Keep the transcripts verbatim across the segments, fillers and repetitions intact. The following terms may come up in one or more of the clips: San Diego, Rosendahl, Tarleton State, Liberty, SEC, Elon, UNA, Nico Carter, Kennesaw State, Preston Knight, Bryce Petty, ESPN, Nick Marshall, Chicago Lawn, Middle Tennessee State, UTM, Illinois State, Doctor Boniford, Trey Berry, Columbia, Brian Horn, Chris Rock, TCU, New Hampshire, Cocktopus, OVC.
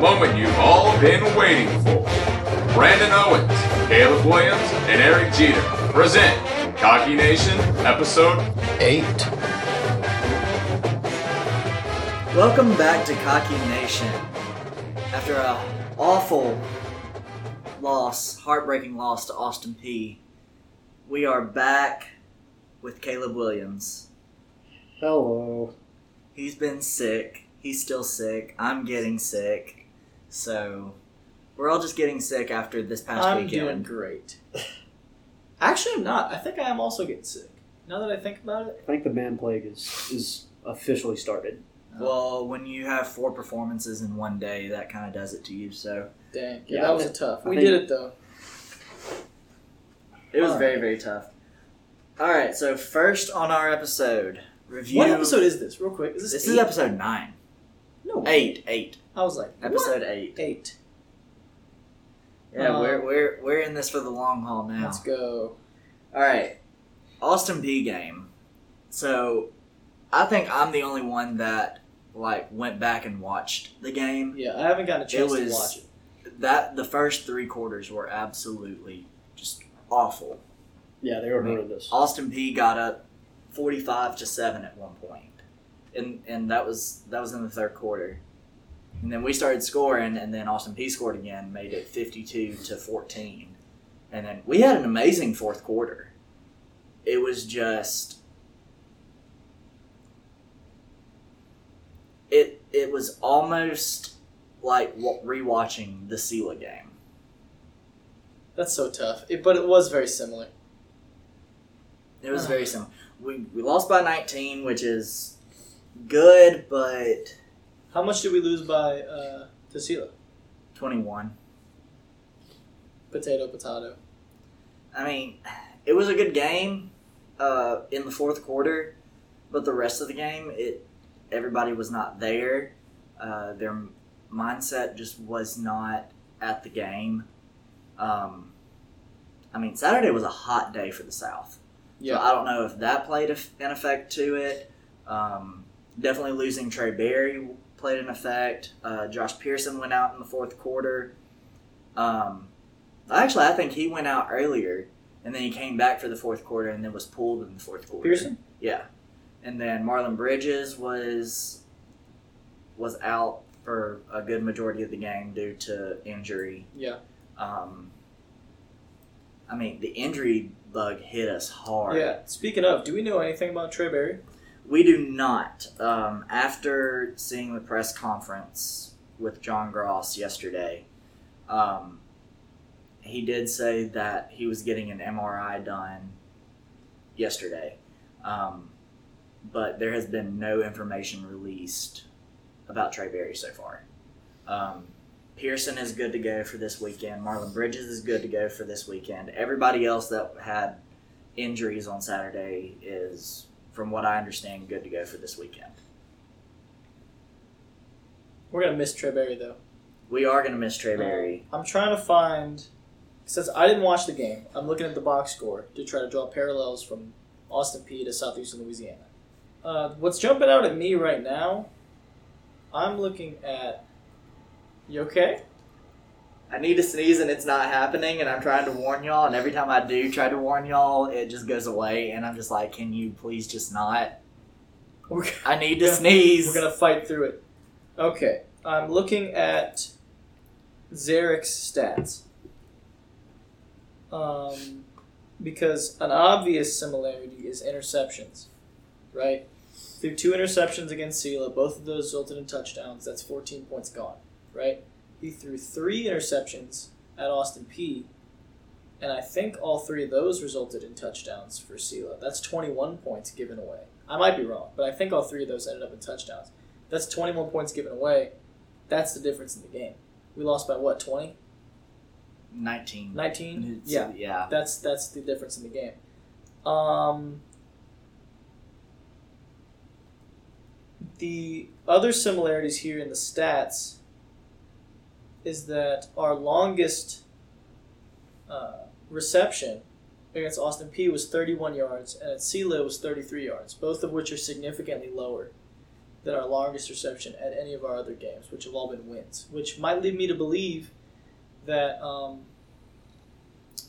moment you've all been waiting for. Brandon Owens, Caleb Williams, and Eric Jeter present Cocky Nation, Episode eight. Welcome back to Cocky Nation. After an awful loss, heartbreaking loss to Austin Peay, we are back with Caleb Williams. Hello. He's been sick. He's still sick. I'm getting sick. So, we're all just getting sick after this past I'm weekend. I'm doing great. Actually, I'm not. I think I am also getting sick. Now that I think about it. I think the man plague is, is officially started. Oh. Well, when you have four performances in one day, that kind of does it to you, so. Dang. Yeah, yeah that was it, tough. I we did it, though. It was all very, right. very tough. All right, so first on our episode, review. What episode is this, real quick? Is this this is episode nine. No. Eight, eight. I was like, episode what? eight. Eight. Yeah, um, we're we're we're in this for the long haul now. Let's go. All right, Austin Peay game. So, I think I'm the only one that like went back and watched the game. Yeah, I haven't gotten a chance was, to watch it. That the first three quarters were absolutely just awful. Yeah, they were horrendous. Austin Peay got up forty-five to seven at one point, and and that was that was in the third quarter. And then we started scoring, and then Austin Peay scored again, made it fifty-two to fourteen. And then we had an amazing fourth quarter. It was just it it was almost like rewatching the Sela game. That's so tough. It, but it was very similar. It was oh. very similar. We we lost by nineteen, which is good, but how much did we lose by uh, to Sela? twenty-one. Potato, potato. I mean, it was a good game uh, in the fourth quarter, but the rest of the game, it everybody was not there. Uh, their mindset just was not at the game. Um, I mean, Saturday was a hot day for the South. Yeah. So I don't know if that played an effect to it. Um, definitely losing Trey Berry played an effect. Uh, Josh Pearson went out in the fourth quarter. Um, actually, I think he went out earlier, and then he came back for the fourth quarter and then was pulled in the fourth quarter. Pearson? Yeah. And then Marlon Bridges was was out for a good majority of the game due to injury. Yeah. Um, I mean, the injury bug hit us hard. Yeah. Speaking of, do we know anything about Trey Berry? We do not. Um, after seeing the press conference with John Gross yesterday, um, he did say that he was getting an M R I done yesterday. Um, but there has been no information released about Trey Berry so far. Um, Pearson is good to go for this weekend. Marlon Bridges is good to go for this weekend. Everybody else that had injuries on Saturday is, from what I understand, good to go for this weekend. We're going to miss Trey Berry, though. We are going to miss Trey Berry. Um, I'm trying to find, since I didn't watch the game, I'm looking at the box score to try to draw parallels from Austin Peay to Southeastern Louisiana. Uh, what's jumping out at me right now, I'm looking at, you okay? I need to sneeze and it's not happening, and I'm trying to warn y'all, and every time I do try to warn y'all, it just goes away, and I'm just like, can you please just not? We're gonna, I need to we're gonna, sneeze. We're going to fight through it. Okay, I'm looking at Zarek's stats. Um, because an obvious similarity is interceptions, right? Through two interceptions against Sela, both of those resulted in touchdowns. That's fourteen points gone, right? He threw three interceptions at Austin Peay, and I think all three of those resulted in touchdowns for Sela. That's twenty-one points given away. I might be wrong, but I think all three of those ended up in touchdowns. That's twenty-one points given away. That's the difference in the game. We lost by what, twenty? nineteen. nineteen? Yeah. yeah. That's that's the difference in the game. Um, the other similarities here in the stats is that our longest uh, reception against Austin Peay was thirty-one yards, and at Sela was thirty-three yards, both of which are significantly lower. than our longest reception at any of our other games, which have all been wins, which might lead me to believe that um,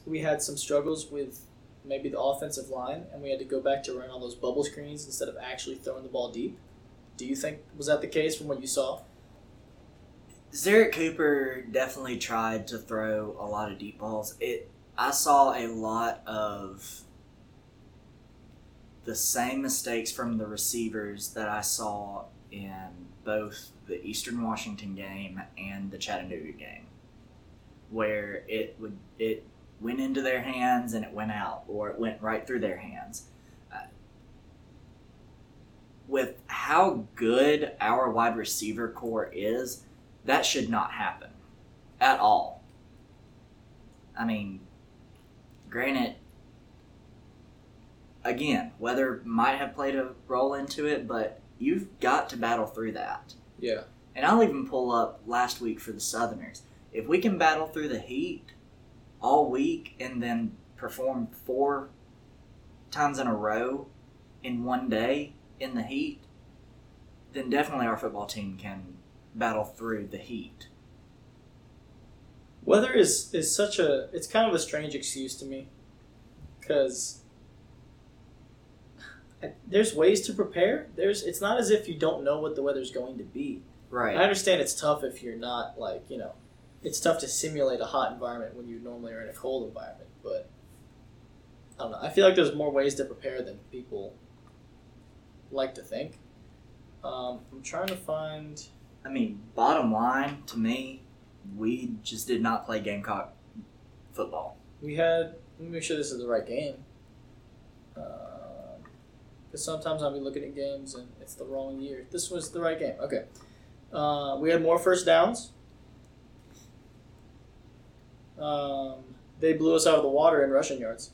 we had some struggles with maybe the offensive line, and we had to go back to running all those bubble screens instead of actually throwing the ball deep. Do you think, was that the case from what you saw? Zarek Cooper definitely tried to throw a lot of deep balls. It I saw a lot of the same mistakes from the receivers that I saw in both the Eastern Washington game and the Chattanooga game, where it would it went into their hands and it went out, or it went right through their hands. Uh, with how good our wide receiver core is, that should not happen at all. I mean, granted, again, weather might have played a role into it, but you've got to battle through that. Yeah. And I'll even pull up last week for the Southerners. If we can battle through the heat all week and then perform four times in a row in one day in the heat, then definitely our football team can battle through the heat. Weather is, is such a... It's kind of a strange excuse to me, because there's ways to prepare. There's It's not as if you don't know what the weather's going to be. Right. I understand it's tough if you're not, like, you know... It's tough to simulate a hot environment when you normally are in a cold environment, but I don't know. I feel like there's more ways to prepare than people like to think. Um, I'm trying to find... I mean, bottom line, to me, we just did not play Gamecock football. We had... Let me make sure this is the right game. Because uh, sometimes I'll be looking at games and it's the wrong year. This was the right game. Okay. Uh, we had more first downs. Um, they blew us out of the water in rushing yards.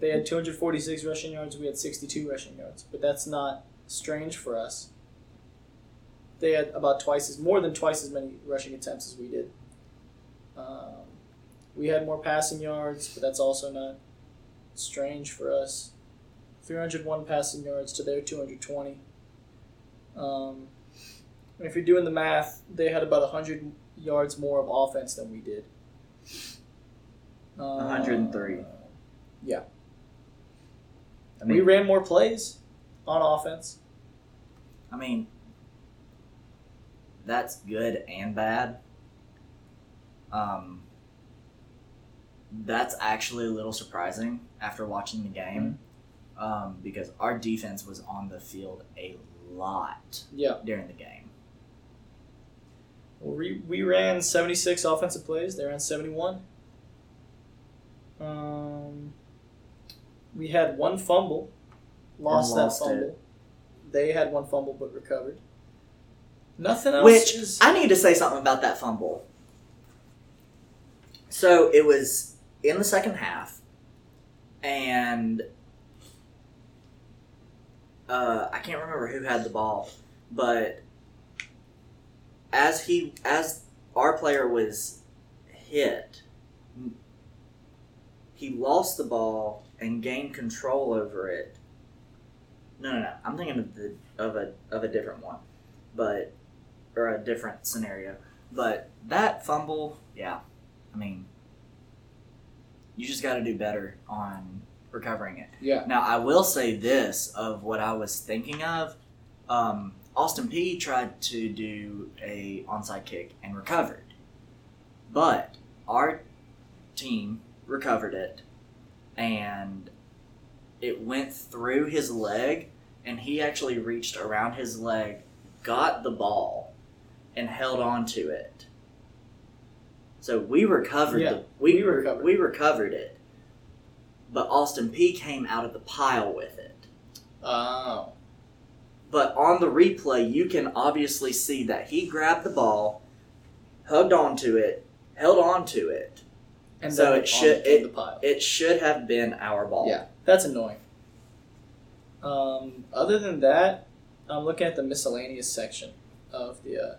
They had two hundred forty-six rushing yards. We had sixty-two rushing yards. But that's not strange for us. They had about twice as, more than twice as many rushing attempts as we did. Um, we had more passing yards, but that's also not strange for us. three hundred one passing yards to their two hundred twenty. Um, and if you're doing the math, they had about one hundred yards more of offense than we did. Uh, one hundred three. Yeah. I mean, we ran more plays on offense. I mean, that's good and bad. Um, that's actually a little surprising after watching the game, mm-hmm. um, because our defense was on the field a lot yeah. during the game. We we ran seventy-six offensive plays. They ran seventy-one. Um, we had one fumble, lost, lost that fumble. It. They had one fumble but recovered. Nothing else. Which is... I need to say something about that fumble. So it was in the second half, and uh, I can't remember who had the ball, but. As he, as our player was hit, he lost the ball and gained control over it. No, no, no. I'm thinking of the of a of a different one, but or a different scenario. But that fumble, yeah. I mean, you just got to do better on recovering it. Yeah. Now I will say this of what I was thinking of. Um, Austin Peay tried to do a onside kick and recovered. But our team recovered it, and it went through his leg, and he actually reached around his leg, got the ball, and held on to it. So we recovered yeah, the we, we recovered we recovered it. But Austin Peay came out of the pile with it. Oh. But on the replay, you can obviously see that he grabbed the ball, hugged onto it, held onto it, and so it should it, the pile. It should have been our ball. Yeah, that's annoying. Um, other than that, I'm looking at the miscellaneous section of the uh,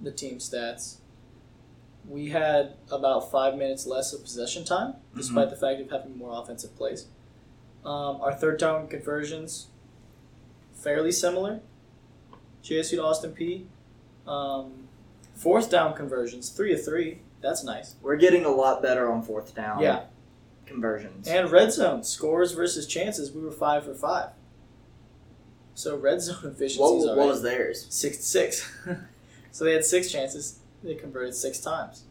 the team stats. We had about five minutes less of possession time, despite mm-hmm. the fact of having more offensive plays. Um, our third down conversions. Fairly similar. J S U to Austin Peay. Um, fourth down conversions, three of three. That's nice. We're getting a lot better on fourth down yeah. conversions. And red zone, scores versus chances. We were five for five. So red zone efficiencies are What, what was theirs? Six to six. So they had six chances. They converted six times.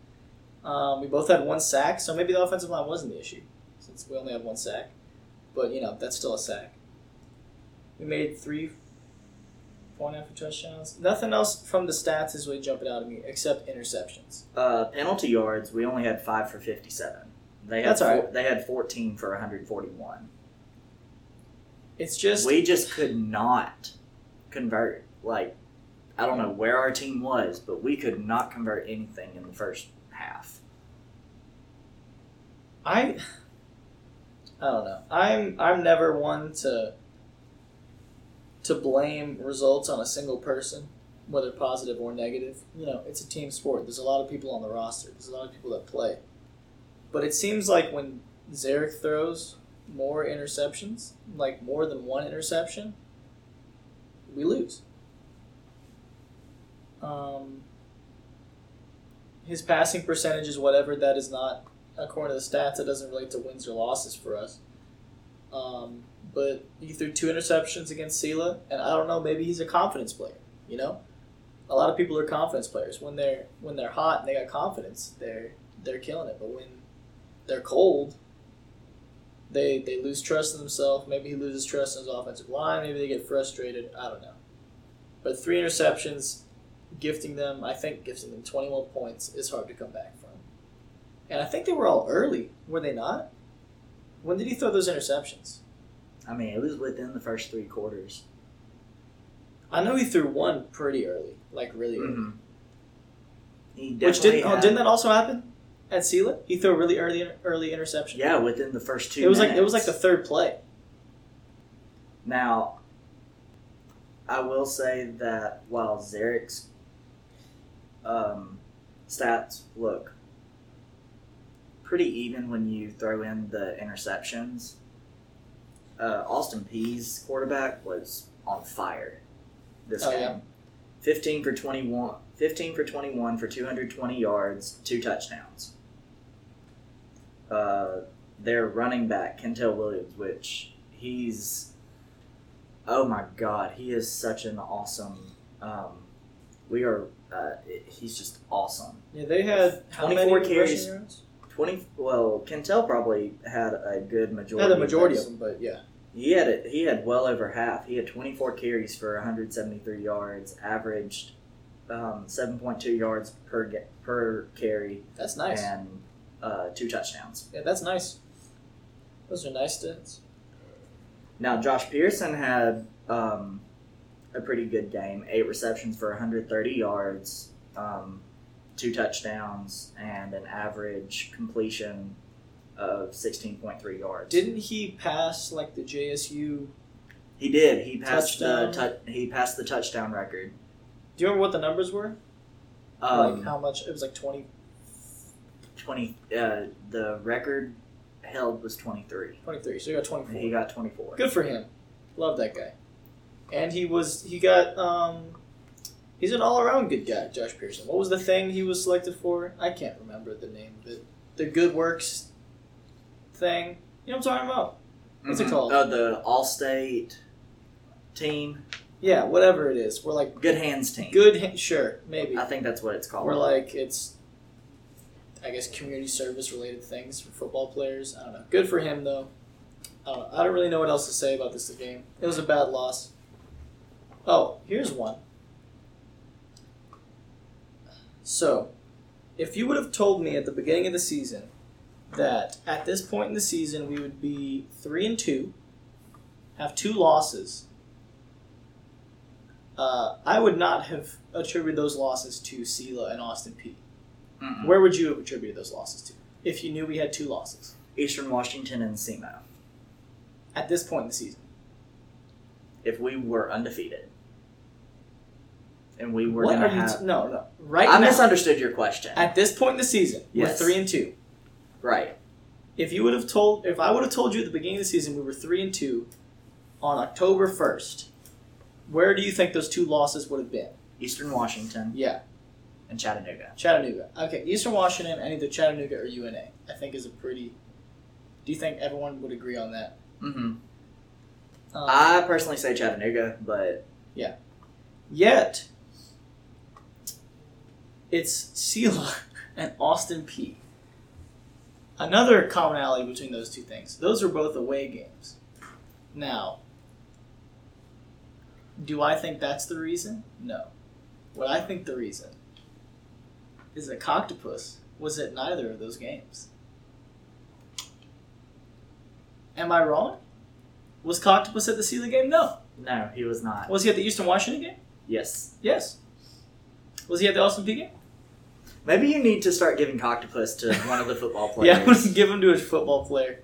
Um, we both had one sack, so maybe the offensive line wasn't the issue since we only had one sack. But, you know, that's still a sack. We made three point after touchdowns. Nothing else from the stats is really jumping out at me except interceptions. Uh, penalty yards, we only had five for fifty-seven. They had that's all right. four, they had fourteen for one hundred forty-one. It's just... We just could not convert. Like, I don't know where our team was, but we could not convert anything in the first half. I... I don't know. I'm I'm never one to to blame results on a single person, whether positive or negative. You know, it's a team sport. There's a lot of people on the roster. There's a lot of people that play. But it seems like when Zarek throws more interceptions, like more than one interception, we lose. Um, his passing percentage is whatever. That is not... According to the stats, it doesn't relate to wins or losses for us. Um, but he threw two interceptions against Sela, and I don't know, maybe he's a confidence player, you know? A lot of people are confidence players. When they're when they're hot and they got confidence, they're they're killing it. But when they're cold, they they lose trust in themselves. Maybe he loses trust in his offensive line. Maybe they get frustrated. I don't know. But three interceptions, gifting them, I think gifting them twenty-one points is hard to come back from. And I think they were all early, were they not? When did he throw those interceptions? I mean, it was within the first three quarters. I know he threw one pretty early, like really early. Mm-hmm. He definitely Which didn't, had... oh, didn't that also happen at Sela? He threw a really early early interception. Yeah, within the first two. It was minutes. like it was like the third play. Now, I will say that while Zarek's um, stats look pretty even when you throw in the interceptions. Uh, Austin Peay's quarterback was on fire this oh, game. Yeah. fifteen for twenty-one, fifteen for twenty-one for two hundred twenty yards, two touchdowns. Uh, their running back, Kentel Williams, which he's, oh my God, he is such an awesome, um, we are, uh, he's just awesome. Yeah, they had twenty-four carries. Twenty. Well, Kentel probably had a good majority. Had a majority of, of them, but yeah, he had a, he had well over half. He had twenty-four carries for one hundred seventy-three yards, averaged um, seven point two yards per get, per carry. That's nice. And uh, two touchdowns. Yeah, that's nice. Those are nice stats. Now, Josh Pearson had um, a pretty good game. Eight receptions for one hundred thirty yards. Um, two touchdowns, and an average completion of sixteen point three yards. Didn't he pass, like, the J S U He did. He passed touchdown. the tu- He passed the touchdown record. Do you remember what the numbers were? Um, like, how much? It was, like, twenty? twenty. Uh, the record held was twenty-three. twenty-three, so he got twenty-four. He got twenty-four. Good for him. Love that guy. And he was, he got, um... he's an all-around good guy, Josh Pearson. What was the thing he was selected for? I can't remember the name of it. The good works thing. You know what I'm talking about? What's mm-hmm. it called? Uh, the All-State team. Yeah, whatever it is. We're like... Good hands team. Good hands, sure, maybe. I think that's what it's called. We're like, it's, I guess, community service-related things for football players. I don't know. Good for him, though. I don't know. I don't really know what else to say about this game. It was a bad loss. Oh, here's one. So, if you would have told me at the beginning of the season that at this point in the season we would be three and two, have two losses, uh, I would not have attributed those losses to Sela and Austin Peay. Mm-mm. Where would you have attributed those losses to if you knew we had two losses? Eastern Washington and SEMO. At this point in the season, if we were undefeated. And we were going to have... T- no, no. Right I now, misunderstood your question. At this point in the season, yes. We're three and two. Right. If you would have told... If I would have told you at the beginning of the season we were three and two on October first, Where do you think those two losses would have been? Eastern Washington. Yeah. And Chattanooga. Chattanooga. Okay, Eastern Washington and either Chattanooga or U N A, I think is a pretty... Do you think everyone would agree on that? Mm-hmm. Um, I personally say Chattanooga, but... Yeah. Yet, it's Sela and Austin Peay. Another commonality between those two things. Those are both away games. Now, do I think that's the reason? No. What I think the reason is that Cocktopus was at neither of those games. Am I wrong? Was Cocktopus at the Sela game? No. No, he was not. Was he at the Eastern Washington game? Yes. Yes. Was he at the Austin Peay game? Maybe you need to start giving Cocktopus to one of the football players. Yeah, I'm going to give him to a football player.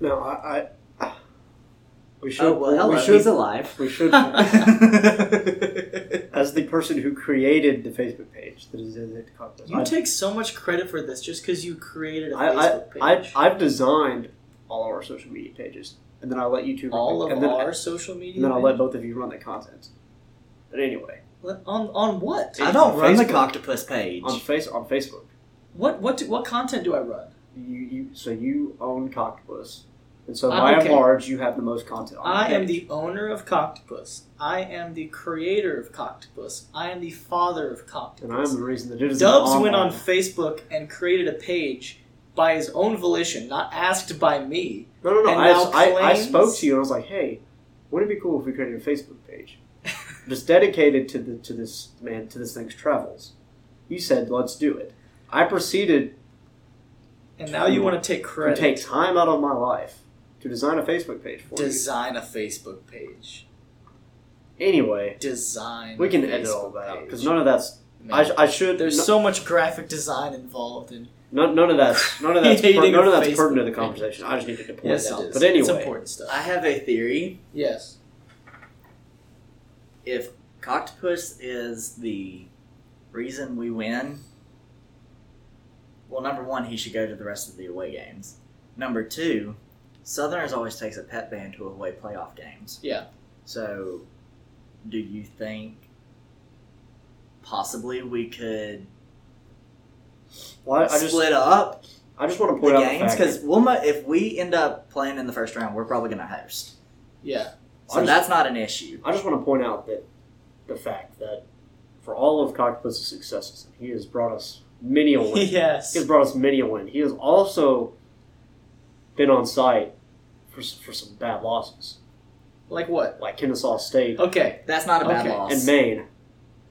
No, I... I we should... Oh, well, hello. We should, he's alive. We should... as the person who created the Facebook page that is dedicated to Cocktopus. You I, take so much credit for this just because you created a I, Facebook I, page. I, I've designed all of our social media pages, and then I'll let you two... All of and then, our social media And then I'll page? Let both of you run the content. But anyway... On on what? I don't run the Cocktopus page on face on Facebook. What what do, what content do I run? You you so you own Cocktopus, and so by okay. and large you have the most content. on I the am the owner of Cocktopus. I am the creator of Cocktopus. I am the father of Cocktopus. And I am the reason that it is. Dubs went on Facebook and created a page by his own volition, not asked by me. No no no. I, I I spoke to you and I was like, hey, wouldn't it be cool if we created a Facebook page? Just dedicated to the to this man to this thing's travels. You said, "Let's do it." I proceeded, and now you want to take credit. Take time out of my life to design a Facebook page for design you. Design a Facebook page. Anyway, design. We can edit all that out because none of that's. I, I should. There's no, so much graphic design involved, and none, none of that's none of that's per, none of that's pertinent to the conversation. Page. I just need to deploy yes, it out. Is. But anyway, it's important stuff. I have a theory. Yes. If Cocktopus is the reason we win, well, number one, he should go to the rest of the away games. Number two, Southerners always takes a pep band to away playoff games. Yeah. So, do you think possibly we could well, I, split I just, up I just want to point the out games? Because we'll, if we end up playing in the first round, we're probably going to host. Yeah. So just, that's not an issue. I just want to point out that the fact that for all of Cocktopus' successes, he has brought us many a win. Yes. He has brought us many a win. He has also been on site for for some bad losses. Like what? Like Kennesaw State. Okay, that's not a bad okay. loss. And Maine.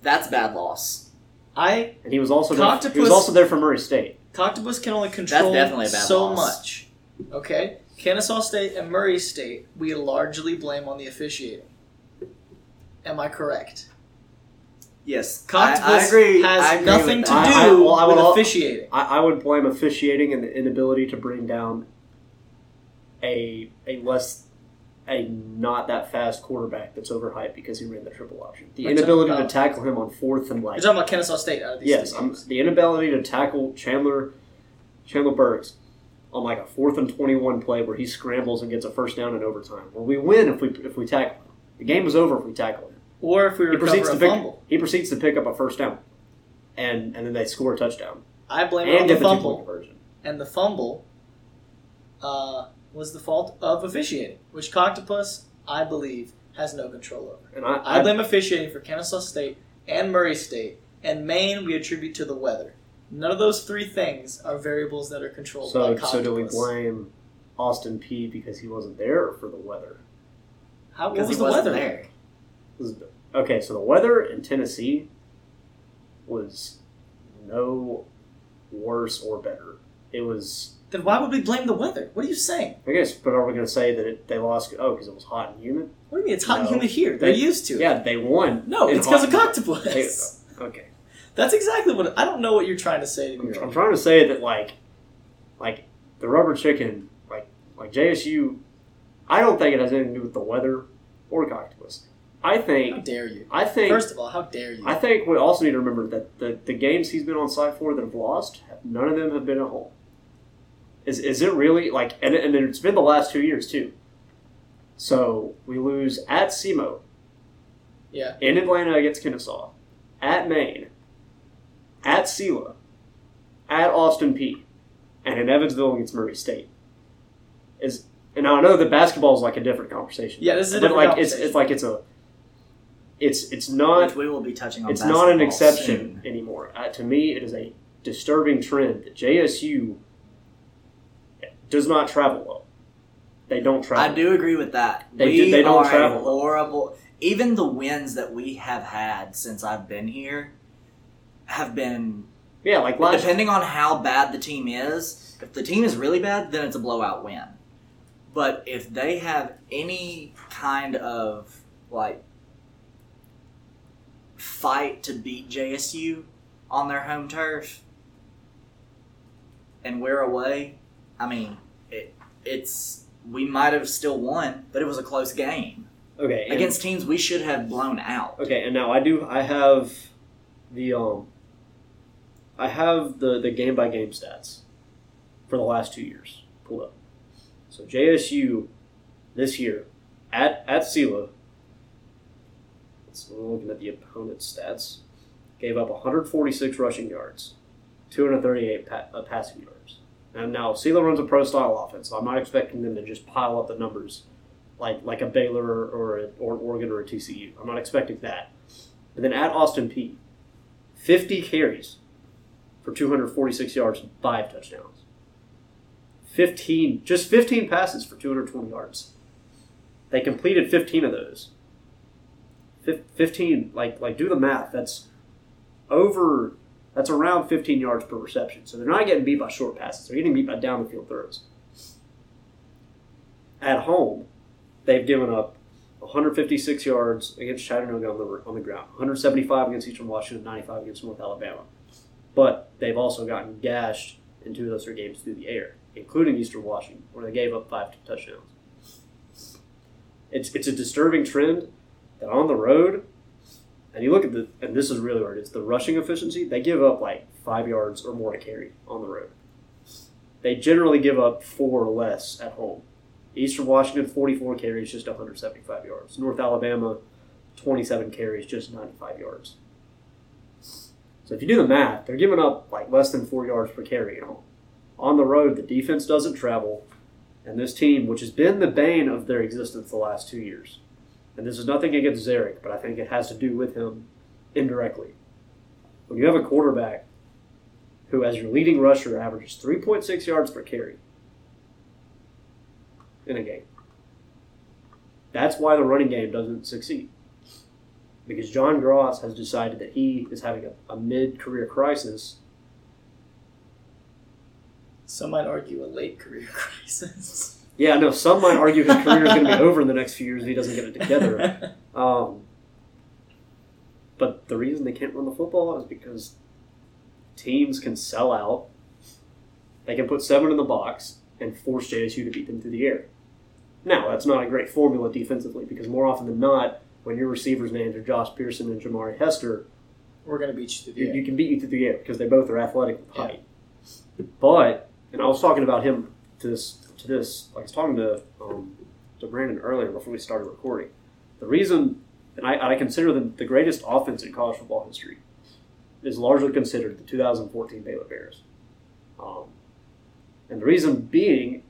That's a bad loss. I And he was also Cocktopus, there, he was also there for Murray State. Cocktopus can only control that's definitely a bad so loss. much. Okay? Kennesaw State and Murray State, we largely blame on the officiating. Am I correct? Yes. Cocktopus has nothing to do I, I, well, I with would, officiating. I, I would blame officiating and the inability to bring down a a less a not that fast quarterback that's overhyped because he ran the triple option. The We're inability about, to tackle him on fourth and like. You're talking about Kennesaw State out of these Yes, I'm, the inability to tackle Chandler Chandler Burks. On like a fourth and twenty-one play where he scrambles and gets a first down in overtime. Well, we win if we if we tackle him. The game is over if we tackle him. Or if we recover he proceeds a to pick, fumble. He proceeds to pick up a first down, and and then they score a touchdown. I blame it on the fumble. And the fumble uh, was the fault of officiating, which Cocktopus, I believe, has no control over. And I, I, I blame officiating for Kennesaw State and Murray State, and Maine we attribute to the weather. None of those three things are variables that are controlled so, by Cocktopus. So do we blame Austin Peay because he wasn't there for the weather? How what was the weather there? Was, okay, so the weather in Tennessee was no worse or better. It was... Then why would we blame the weather? What are you saying? I guess, but are we going to say that it, they lost... Oh, because it was hot and humid? What do you mean it's hot no. and humid here? They're they, used to it. Yeah, they won. No, it's because of Cocktopus. They, okay. That's exactly what... I don't know what you're trying to say to me. I'm, I'm trying to say that, like, like the rubber chicken, like like J S U, I don't think it has anything to do with the weather or Cocktopus. I think... How dare you? I think... First of all, how dare you? I think we also need to remember that the, the games he's been on site for that have lost, none of them have been at home. Is is it really... like? And, and it's been the last two years, too. So, we lose at SEMO. Yeah. In Atlanta against Kennesaw. At Maine. At S E L A. At Austin Peay. And in Evansville against Murray State. Is and I know that basketball is like a different conversation. Yeah, this is a different like, conversation. It's, it's like it's a it's it's not which we will be touching on. It's not an exception soon. anymore. Uh, to me, it is a disturbing trend that J S U does not travel well. They don't travel. I do agree with that. They, we do, they don't are travel. A horrible. Even the wins that we have had since I've been here have been. Yeah, like last depending on how bad the team is, if the team is really bad, then it's a blowout win. But if they have any kind of like fight to beat J S U on their home turf, and we're away, I mean, it, it's we might have still won, but it was a close game. Okay, against teams we should have blown out. Okay, and now I do. I have the um. I have the, the game-by-game stats for the last two years pulled up. So J S U this year at, at S E L A, so we're looking at the opponent's stats, gave up one hundred forty-six rushing yards, two hundred thirty-eight pa- uh, passing yards. And now S E L A runs a pro-style offense, so I'm not expecting them to just pile up the numbers like like a Baylor or, a, or an Oregon or a T C U. I'm not expecting that. But then at Austin Peay, fifty carries for two hundred forty-six yards and five touchdowns. fifteen, just fifteen passes for two hundred twenty yards. They completed fifteen of those. fifteen, like, like do the math. That's over, that's around fifteen yards per reception. So they're not getting beat by short passes. They're getting beat by down the field throws. At home, they've given up one hundred fifty-six yards against Chattanooga on the, on the ground, one hundred seventy-five against Eastern Washington, ninety-five against North Alabama. But they've also gotten gashed in two of those three games through the air, including Eastern Washington, where they gave up five touchdowns. It's it's a disturbing trend that on the road, and you look at the, and this is really where it is, the rushing efficiency, they give up like five yards or more to carry on the road. They generally give up four or less at home. Eastern Washington, forty-four carries, just one hundred seventy-five yards. North Alabama, twenty-seven carries, just ninety-five yards. So if you do the math, they're giving up like less than four yards per carry at home. On the road, the defense doesn't travel, and this team, which has been the bane of their existence the last two years, and this is nothing against Zarek, but I think it has to do with him indirectly. When you have a quarterback who, as your leading rusher, averages three point six yards per carry in a game, that's why the running game doesn't succeed. Because John Gross has decided that he is having a, a mid-career crisis. Some might argue a late-career crisis. Yeah, no, some might argue his career is going to be over in the next few years if he doesn't get it together. Um, but the reason they can't run the football is because teams can sell out. They can put seven in the box and force J S U to beat them through the air. Now, that's not a great formula defensively, because more often than not, when your receivers' names are Josh Pearson and Jamari Hester, we're going to beat you through the you, air. You can beat you through the air because they both are athletic with height. Yeah. But, and I was talking about him to this, to this like I was talking to um, to Brandon earlier before we started recording. The reason, and I, I consider them the greatest offense in college football history, is largely considered the two thousand fourteen Baylor Bears. Um, and the reason being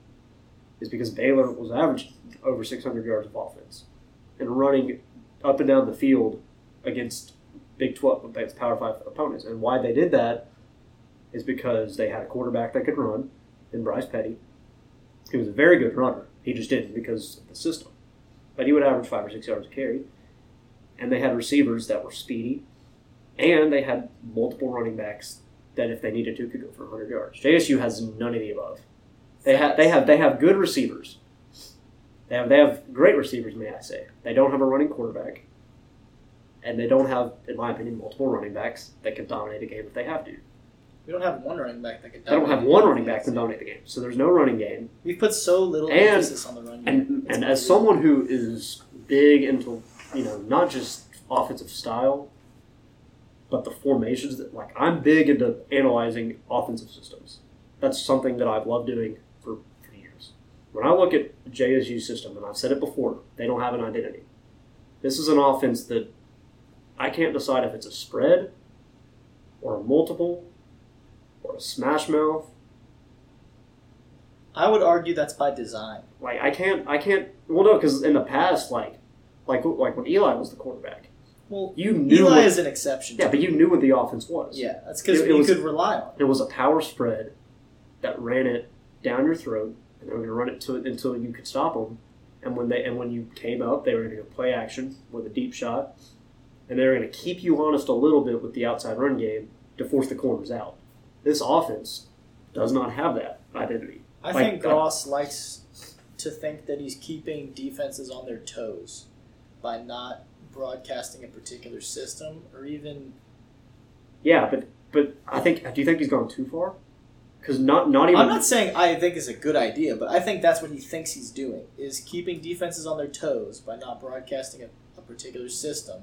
is because Baylor was averaging over six hundred yards of offense and running up and down the field against Big twelve, against Power five opponents. And why they did that is because they had a quarterback that could run in Bryce Petty. He was a very good runner. He just didn't because of the system. But he would average five or six yards a carry. And they had receivers that were speedy. And they had multiple running backs that, if they needed to, could go for one hundred yards. J S U has none of the above. They have, they have, they have good receivers. They have, they have great receivers, may I say. They don't have a running quarterback. And they don't have, in my opinion, multiple running backs that can dominate a game if they have to. We don't have one running back that can dominate. They don't have one running back that can dominate the game. So there's no running game. We've put so little and, emphasis on the running game. And, and as someone who is big into, you know, not just offensive style, but the formations, that like I'm big into analyzing offensive systems. That's something that I've loved doing. When I look at J S U's system, and I've said it before, they don't have an identity. This is an offense that I can't decide if it's a spread or a multiple or a smash mouth. I would argue that's by design. Like, I can't, I can't, well, no, because in the past, like, like, like when Eli was the quarterback, well, you knew Eli what, is an exception. Yeah, but you knew what the offense was. Yeah, that's because you could rely on it. It was a power spread that ran it down your throat, and they were going to run it to, until you could stop them. And when they and when you came up, they were going to go play action with a deep shot, and they were going to keep you honest a little bit with the outside run game to force the corners out. This offense does not have that identity. I like, think Gross I, likes to think that he's keeping defenses on their toes by not broadcasting a particular system or even. Yeah, but but I think do you think he's gone too far? Because not not even. I'm not saying I think it's a good idea, but I think that's what he thinks he's doing is keeping defenses on their toes by not broadcasting a, a particular system,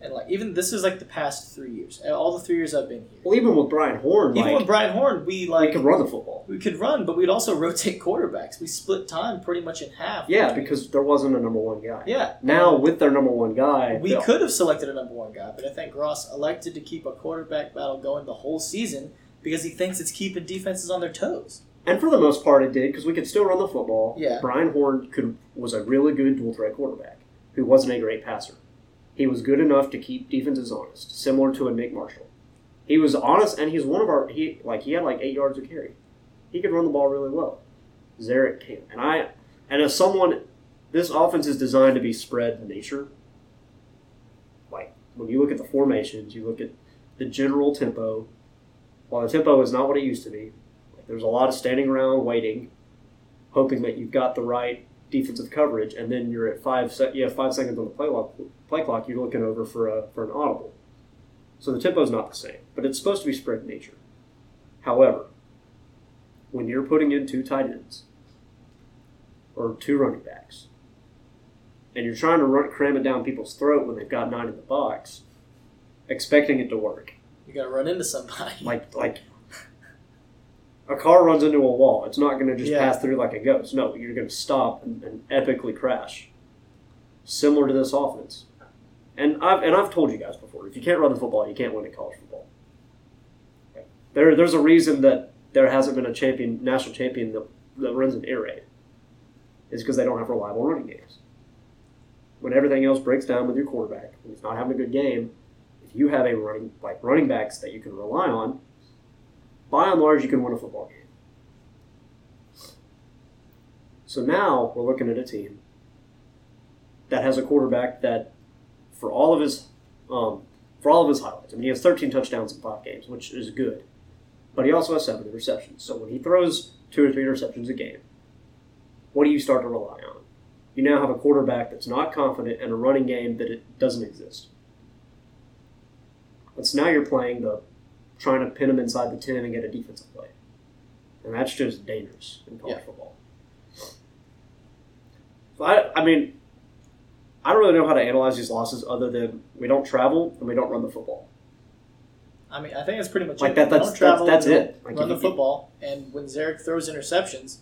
and like even this is like the past three years, all the three years I've been here. Well, even with Brian Horn, even like, with Brian Horn, we like we could run the football. We could run, but we'd also rotate quarterbacks. We split time pretty much in half. Yeah, because there wasn't a number one guy. Yeah. Now with their number one guy, we they'll... could have selected a number one guy, but I think Gross elected to keep a quarterback battle going the whole season. Because he thinks it's keeping defenses on their toes. And for the most part it did, because we could still run the football. Yeah. Brian Horn could was a really good dual-threat quarterback who wasn't a great passer. He was good enough to keep defenses honest, similar to a Nick Marshall. He was honest, and he's one of our... He like he had like eight yards of carry. He could run the ball really well. Zarek can. And I, and as someone... This offense is designed to be spread in nature. Like, when you look at the formations, you look at the general tempo... While the tempo is not what it used to be, there's a lot of standing around waiting, hoping that you've got the right defensive coverage, and then you're at five. Se- you have five seconds on the play clock. Play clock. You're looking over for a for an audible. So the tempo is not the same, but it's supposed to be spread in nature. However, when you're putting in two tight ends or two running backs, and you're trying to run, cram it down people's throat when they've got nine in the box, expecting it to work. You gotta run into somebody. Like, like a car runs into a wall. It's not gonna just yeah. pass through like a ghost. No, you're gonna stop and, and epically crash. Similar to this offense. And I've and I've told you guys before, if you can't run the football, you can't win at college football. Okay. There, there's a reason that there hasn't been a champion, national champion that, that runs an air raid. It's because they don't have reliable running games. When everything else breaks down with your quarterback, when he's not having a good game. You have a running like running backs that you can rely on. By and large, you can win a football game. So now we're looking at a team that has a quarterback that, for all of his, um, for all of his highlights, I mean, he has thirteen touchdowns in five games, which is good. But he also has seven interceptions. So when he throws two or three interceptions a game, what do you start to rely on? You now have a quarterback that's not confident and a running game that it doesn't exist. It's now you're playing the trying to pin them inside the ten and get a defensive play. And that's just dangerous in college yeah. football. So I, I mean, I don't really know how to analyze these losses other than we don't travel and we don't run the football. I mean, I think that's pretty much like it. That, that's, don't travel, that's, that's it. Like run the football, and when Zarek throws interceptions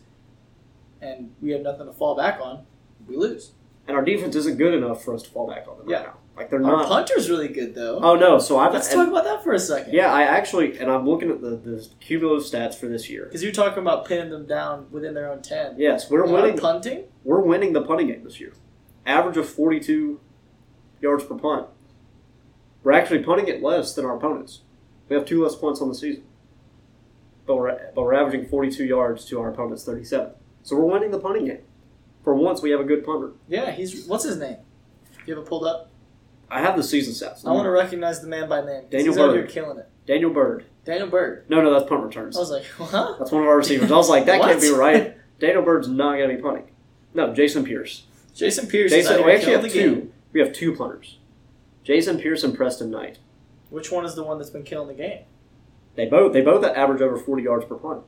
and we have nothing to fall back on, we lose. And our defense isn't good enough for us to fall back on them yeah. right now. Like they're not. Our punter's really good though. Oh no! So I've, let's and, talk about that for a second. Yeah, I actually, and I'm looking at the, the cumulative stats for this year. Because you're talking about pinning them down within their own ten. Yes, we're winning the, punting. We're winning the punting game this year. Average of forty-two yards per punt. We're actually punting it less than our opponents. We have two less punts on the season, but we're but we're averaging forty-two yards to our opponents' thirty-seven. So we're winning the punting game. For once, we have a good punter. Yeah, he's what's his name? You have it pulled up? I have the season stats. I want to recognize the man by name. Daniel Bird. You're killing it. Daniel Bird. Daniel Bird. No, no, that's punt returns. I was like, what? That's one of our receivers. I was like, that can't be right. Daniel Bird's not going to be punting. No, Jason Pierce. Jason Pierce. Jason, we actually have two. We have two punters. Jason Pierce and Preston Knight. Which one is the one that's been killing the game? They both. They both average over forty yards per punt.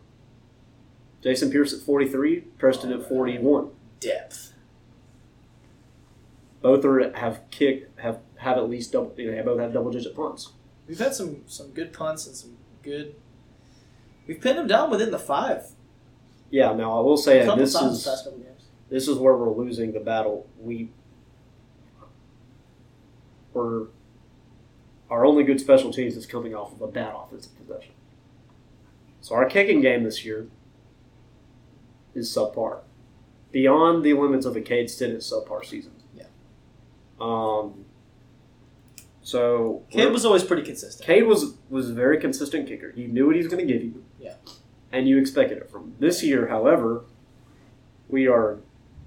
Jason Pierce at forty-three. Preston at forty-one. Depth. Both are have kicked have. Have at least double. You know, they both have double-digit punts. We've had some some good punts and some good. We've pinned them down within the five. Yeah. Now I will say this is this is where we're losing the battle. We we're Our only good special teams is coming off of a bad offensive possession. So our kicking game this year is subpar. Beyond the limits of a Cade Stinnett subpar season. Yeah. Um. So Cade was always pretty consistent. Cade was, was a very consistent kicker. You knew what he was going to give you. Yeah. And you expected it from him. This year, however, we are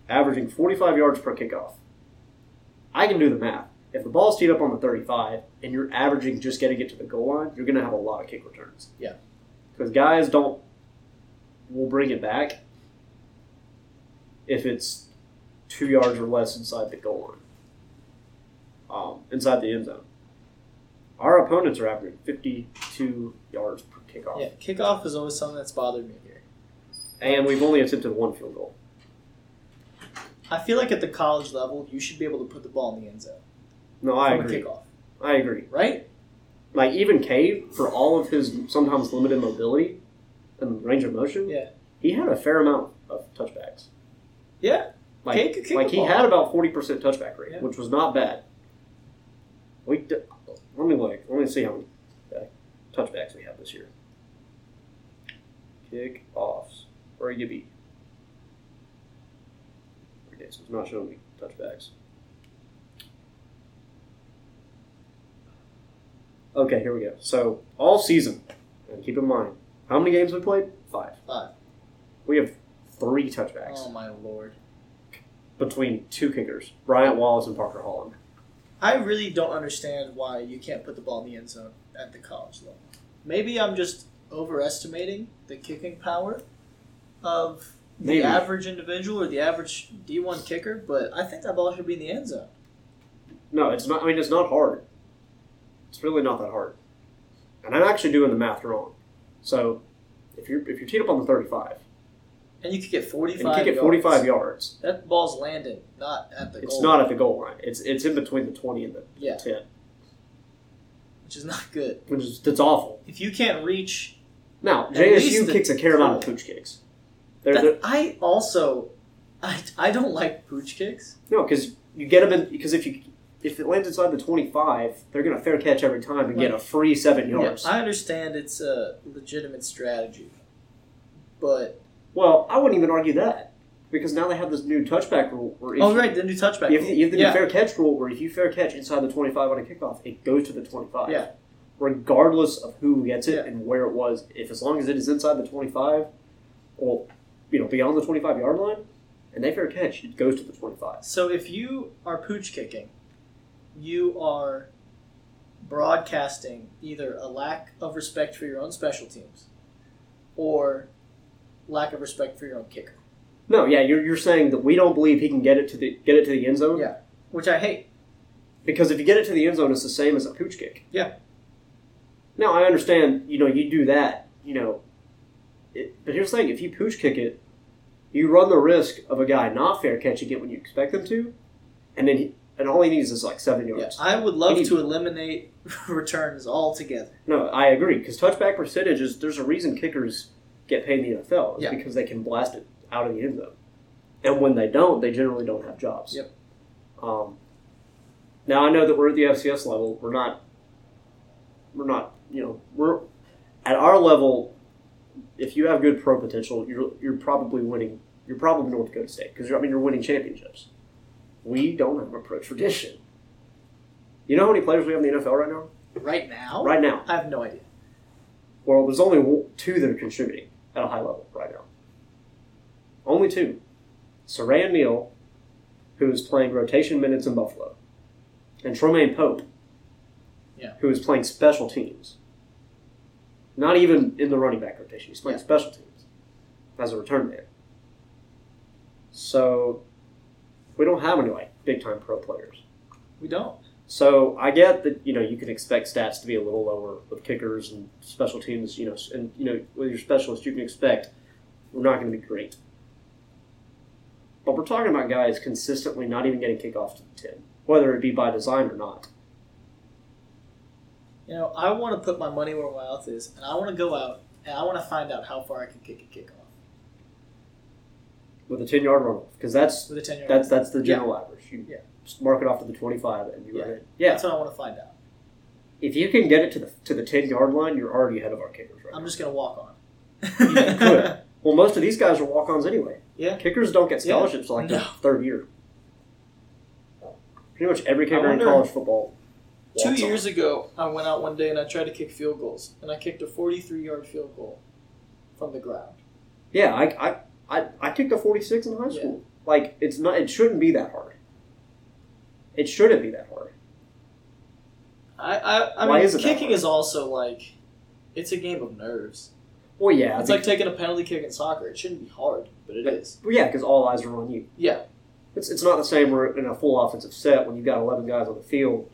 averaging forty-five yards per kickoff. I can do the math. If the ball's teed up on the thirty-five and you're averaging just getting it to the goal line, you're going to have a lot of kick returns. Yeah. Because guys don't will bring it back if it's two yards or less inside the goal line, um, inside the end zone. Our opponents are averaging fifty-two yards per kickoff. Yeah, kickoff is always something that's bothered me here. And we've only attempted one field goal. I feel like at the college level, you should be able to put the ball in the end zone. No, I agree. From a kickoff. I agree. Right? Like, even Cade, for all of his sometimes limited mobility and range of motion, yeah, he had a fair amount of touchbacks. Yeah. Like, Cade could kick like the ball. He had about forty percent touchback rate, yeah, which was not bad. We did, Let me look. Let me see how many touchbacks we have this year. Kickoffs. Where are you be? Okay, so it's not showing me touchbacks. Okay, here we go. So, all season, and keep in mind, how many games we played? Five. Five. We have three touchbacks. Oh, my Lord. Between two kickers, Bryant Wallace and Parker Holland. I really don't understand why you can't put the ball in the end zone at the college level. Maybe I'm just overestimating the kicking power of the Maybe. average individual or the average D one kicker, but I think that ball should be in the end zone. No, it's not. I mean, it's not hard. It's really not that hard. And I'm actually doing the math wrong. So if you're if you're teed up on the thirty-five. And you could get forty-five yards. You could get forty-five yards. yards. That ball's landed, not at the it's goal line. It's not at the goal line. It's it's in between the twenty and the yeah. ten. Which is not good. Which is that's awful. If you can't reach... Now, J S U kicks a fair amount of pooch kicks. They're, that, they're, I also... I, I don't like pooch kicks. No, because you get them in... Because if you... If it lands inside the twenty-five, they're going to fair catch every time and like, get a free seven yards. Yeah, I understand it's a legitimate strategy, but... Well, I wouldn't even argue that, because now they have this new touchback rule. Where oh, right, the new touchback rule. You have the new yeah. fair catch rule where if you fair catch inside the twenty-five on a kickoff, it goes to the twenty-five. Yeah. Regardless of who gets it yeah. and where it was, if as long as it is inside the twenty-five or you know beyond the twenty-five-yard line, and they fair catch, it goes to the twenty-five. So if you are pooch kicking... you are broadcasting either a lack of respect for your own special teams or lack of respect for your own kicker. No, yeah, you're you're saying that we don't believe he can get it to the get it to the end zone? Yeah, which I hate. Because if you get it to the end zone, it's the same as a pooch kick. Yeah. Now, I understand, you know, you do that, you know. It, but here's the thing, if you pooch kick it, you run the risk of a guy not fair catching it when you expect them to, and then he... And all he needs is like seven yards. Yeah, I would love to eliminate returns altogether. No, I agree. Because touchback percentages, there's a reason kickers get paid in the N F L. It's yeah. because they can blast it out of the end zone. And when they don't, they generally don't have jobs. Yep. Um, now, I know that we're at the F C S level. We're not, we're not, you know, we're at our level, if you have good pro potential, you're you're probably winning. You're probably North Dakota State. Because, I mean, you're winning championships. We don't have a pro tradition. You know how many players we have in the N F L right now? Right now? Right now. I have no idea. Well, there's only two that are contributing at a high level right now. Only two. Saran Neal, who's playing rotation minutes in Buffalo, and Tremaine Pope, yeah, who is playing special teams. Not even in the running back rotation. He's playing yeah. special teams as a return man. So... we don't have any, like, big-time pro players. We don't. So I get that, you know, you can expect stats to be a little lower with kickers and special teams, you know, and, you know, with your specialists, you can expect we're not going to be great. But we're talking about guys consistently not even getting kickoffs to the ten, whether it be by design or not. You know, I want to put my money where my mouth is, and I want to go out, and I want to find out how far I can kick a kickoff. With a ten-yard runoff, because that's With a that's that's the general yeah. average. You yeah. just mark it off to the twenty-five, and you yeah. are in. Yeah, that's what I want to find out. if you can get it to the to the ten yard line, you're already ahead of our kickers. Right I'm now. Just gonna walk on. You could. Well, most of these guys are walk ons anyway. Yeah. Kickers don't get scholarships yeah. like no. the third year. Pretty much every kicker in college football. Two years on. ago, I went out one day and I tried to kick field goals, and I kicked a forty-three yard field goal from the ground. Yeah, I I I, I kicked a forty-six in high school. Yeah. Like it's not. It shouldn't be that hard. It shouldn't be that hard. I I, I Why mean, is it kicking is also like, it's a game of nerves. Well, yeah, it's like taking a penalty kick in soccer. It shouldn't be hard, but it but, is. Well, yeah, because all eyes are on you. Yeah, it's it's not the same. We're in a full offensive set when you've got eleven guys on the field.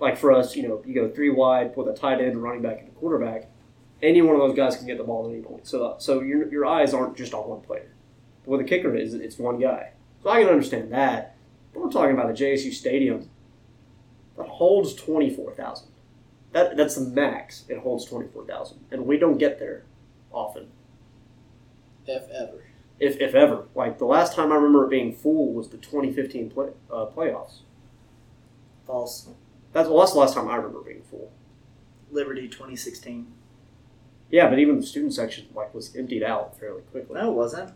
Like for us, you know, you go three wide with a tight end, running back, and a quarterback. Any one of those guys can get the ball at any point. So so your your eyes aren't just on one player. But with a kicker, it's, it's one guy. So I can understand that. But we're talking about a J S U stadium that holds twenty-four thousand. That that's the max. It holds twenty-four thousand, and we don't get there often. If ever. If if ever. Like the last time I remember it being full was the twenty fifteen play, uh, playoffs. False. That's, well, that's the last time I remember being full. Liberty twenty sixteen. Yeah, but even the student section like was emptied out fairly quickly. No, it wasn't.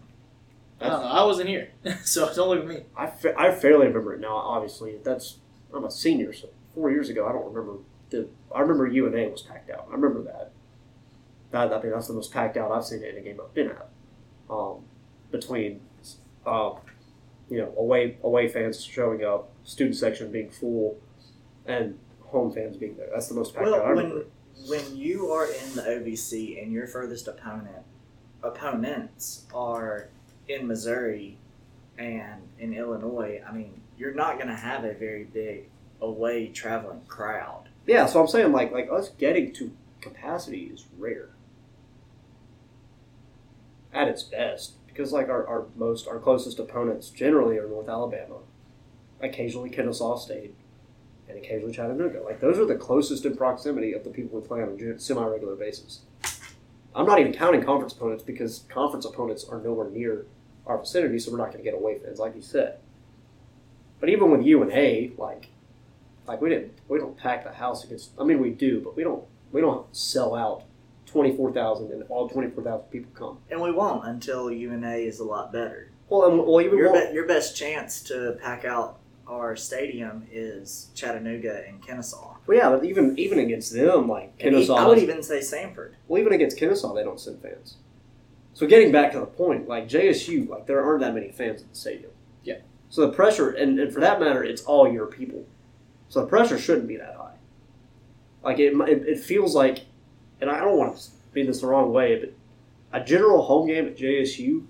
I don't know. I wasn't here, so don't look at me. I, fa- I fairly remember it now, obviously. That's I'm a senior, so four years ago, I don't remember. The, I remember U N A was packed out. I remember that. that. I mean, that's the most packed out I've seen in a game I've been at. Um, between, uh, you know, away away fans showing up, student section being full, and home fans being there. That's the most packed well, out I when, remember. When you are in the O V C and your furthest opponent, opponents are in Missouri and in Illinois, I mean, you're not going to have a very big away traveling crowd. Yeah, so I'm saying, like, like us getting to capacity is rare. At its best. Because, like, our, our most, our closest opponents generally are North Alabama, occasionally Kennesaw State, and occasionally Chattanooga. Like, those are the closest in proximity of the people we play on a semi-regular basis. I'm not even counting conference opponents because conference opponents are nowhere near our vicinity, so we're not going to get away fans, like you said. But even with U N A, like, like we didn't, we don't pack the house against. I mean, we do, but we don't, we don't sell out twenty-four thousand and all twenty-four thousand people come. And we won't until U N A is a lot better. Well, and well, even your, be, your best chance to pack out our stadium is Chattanooga and Kennesaw. Well, yeah, but even even against them, like Kennesaw, I would even say Samford. Well, even against Kennesaw, they don't send fans. So getting back to the point, like J S U, like there aren't that many fans in the stadium. Yeah. So the pressure, and, and for that matter, it's all your people. So the pressure shouldn't be that high. Like it, it, it feels like, and I don't want to mean this the wrong way, but a general home game at J S U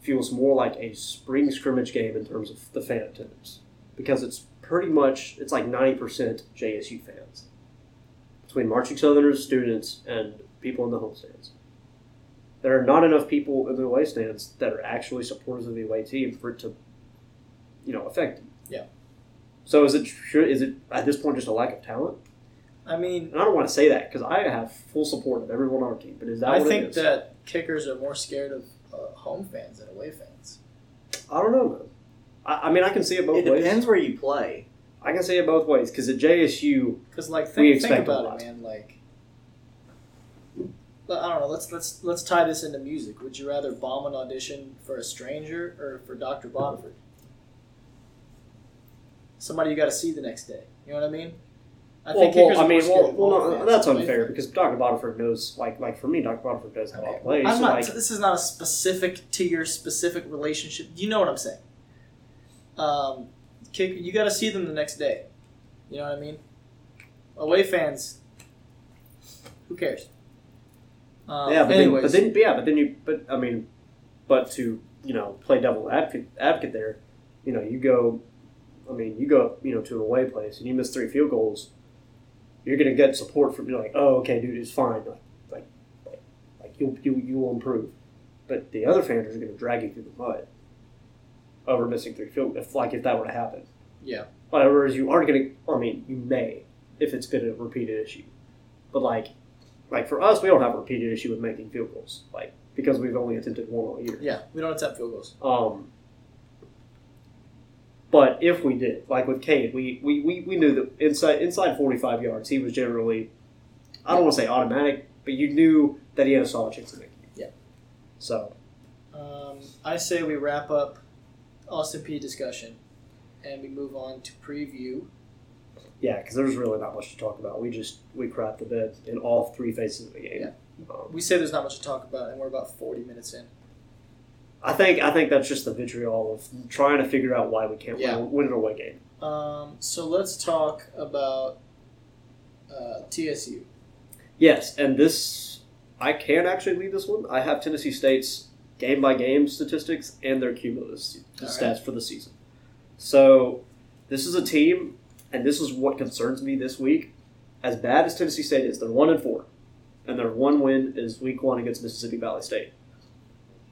feels more like a spring scrimmage game in terms of the fan attendance. Because it's pretty much, it's like ninety percent J S U fans. Between Marching Southerners, students, and people in the home stands. There are not enough people in the away stands that are actually supporters of the away team for it to, you know, affect them. Yeah. So is it is it at this point just a lack of talent? I mean... And I don't want to say that because I have full support of everyone on our team, but is that I what it is? I think that kickers are more scared of uh, home fans than away fans. I don't know, man. I mean, I can see it both ways. It depends ways. Where you play. I can see it both ways, because at J S U, Cause like, think, we expect think about a lot. It, man. Like, I don't know. Let's let's let's tie this into music. Would you rather bomb an audition for a stranger or for Doctor Boniford? Somebody you got to see the next day. You know what I mean? I well, think well, I mean, well, well no, that's unfair play. Because Doctor Boniford knows, like, like for me, Doctor Boniford knows how I play. I'm so not. Like, this is not a specific to your specific relationship. You know what I'm saying? Um, kick, you got to see them the next day. You know what I mean? Away fans, who cares? Um, yeah, but anyways. Then, but then, yeah, but then you, but I mean, but to you know play devil advocate, advocate there, you know you go, I mean you go you know to an away place and you miss three field goals, you're gonna get support from you're like oh okay dude it's fine like like like, like you'll you you will improve, but the other fans are gonna drag you through the mud. Over missing three field, if like if that were to happen, yeah. Whatever is, you aren't going to. I mean, you may if it's been a repeated issue, but like, like for us, we don't have a repeated issue with making field goals, like because we've only attempted one all year. Yeah, we don't attempt field goals. Um, But if we did, like with Cade, we we, we, we knew that inside inside forty-five yards, he was generally, I don't want to say automatic, but you knew that he had a solid chance to make it. Yeah. So. Um, I say we wrap up Austin Peay discussion and we move on to preview. Yeah, because there's really not much to talk about. We just, we crapped the bed in all three phases of the game. Yeah. Um, we say there's not much to talk about and we're about forty minutes in. I think I think that's just the vitriol of trying to figure out why we can't yeah. win, win an away game. Um, so let's talk about uh, T S U. Yes, and this, I can actually lead this one. I have Tennessee State's game-by-game statistics and their cumulative All stats right. for the season. So this is a team, and this is what concerns me this week. As bad as Tennessee State is, they're one and four, and their one win is week one against Mississippi Valley State.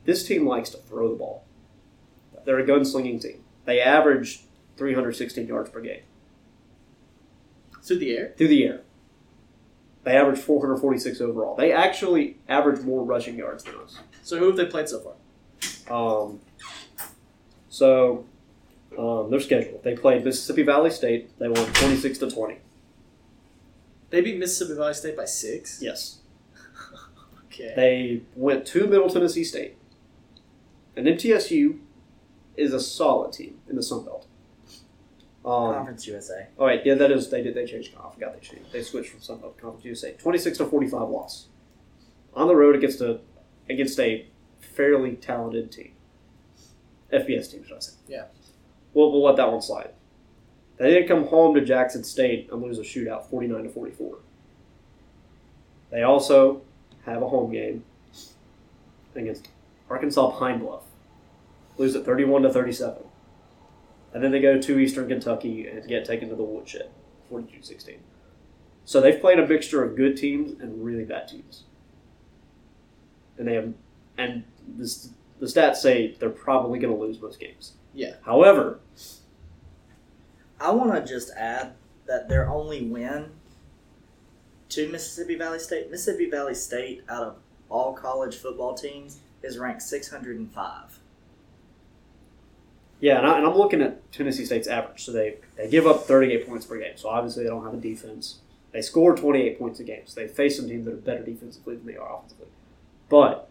This team likes to throw the ball. They're a gunslinging team. They average three hundred sixteen yards per game. Through the air? Through the air. They average four hundred forty-six overall. They actually average more rushing yards than us. So who have they played so far? Um, so um, their schedule. They played Mississippi Valley State. They won twenty-six to twenty. They beat Mississippi Valley State by six? Yes. Okay. They went to Middle Tennessee State. And M T S U is a solid team in the Sun Belt. Um, Conference U S A. All right, yeah, that is. They did. They changed. Oh, I forgot they changed. They switched from Sun Belt Conference U S A. Twenty-six to forty-five loss on the road against a against a fairly talented team, F B S team, should I say? Yeah. We'll we'll let that one slide. They didn't come home to Jackson State and lose a shootout, forty-nine to forty-four. They also have a home game against Arkansas Pine Bluff, lose at thirty-one to thirty-seven. And then they go to Eastern Kentucky and get taken to the woodshed, forty-two sixteen. So they've played a mixture of good teams and really bad teams. And they have, and this, the stats say they're probably going to lose most games. Yeah. However, I want to just add that their only win to Mississippi Valley State, Mississippi Valley State, out of all college football teams, is ranked six hundred five. Yeah, and, I, and I'm looking at Tennessee State's average. So they, they give up thirty-eight points per game. So obviously they don't have a defense. They score twenty-eight points a game. So they face some teams that are better defensively than they are offensively. But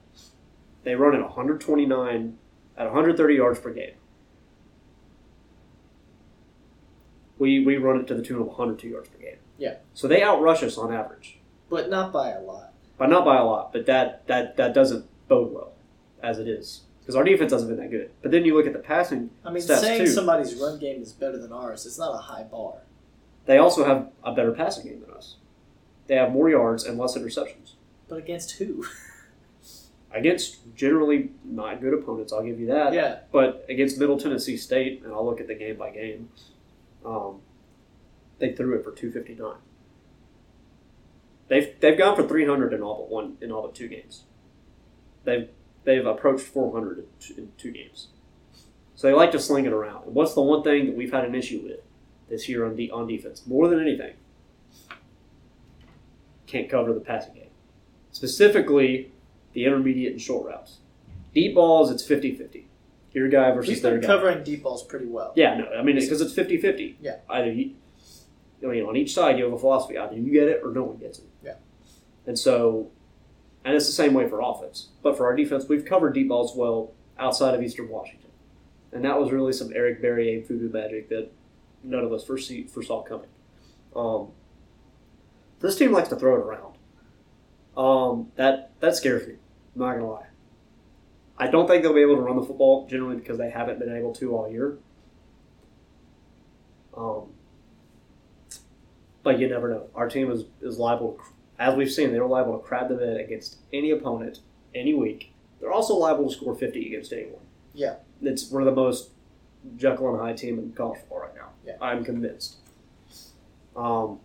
they run at one hundred twenty-nine, at one hundred thirty yards per game. We we run it to the tune of one hundred two yards per game. Yeah. So they outrush us on average. But not by a lot. But not by a lot. But that, that, that doesn't bode well as it is. Because our defense hasn't been that good. But then you look at the passing stats, I mean, stats saying too. Somebody's run game is better than ours, it's not a high bar. They also have a better passing game than us. They have more yards and less interceptions. But against who? Against generally not good opponents, I'll give you that. Yeah. But against Middle Tennessee State, and I'll look at the game by game, um, they threw it for two fifty-nine. They've they've gone for three hundred in all but one in all but two games. They've They've approached four hundred in two games. So they like to sling it around. And what's the one thing that we've had an issue with this year on de- on defense? More than anything, can't cover the passing game. Specifically, the intermediate and short routes. Deep balls, it's fifty-fifty. Your guy versus their guy. We've been covering deep balls pretty well. Yeah, no, I mean, it's because it's fifty-fifty. Yeah. Either you, I mean, on each side, you have a philosophy. Either you get it or no one gets it. Yeah. And so... And it's the same way for offense. But for our defense, we've covered deep balls well outside of Eastern Washington. And that was really some Eric Berry and voodoo magic that none of us foresaw coming. Um, this team likes to throw it around. Um, that, that scares me. I'm not going to lie. I don't think they'll be able to run the football, generally because they haven't been able to all year. Um, but you never know. Our team is, is liable to... As we've seen, they're liable to crab the bed against any opponent, any week. They're also liable to score fifty against anyone. Yeah. It's one of the most Jekyll and Hyde team in college football right now. Yeah. I'm convinced. Um,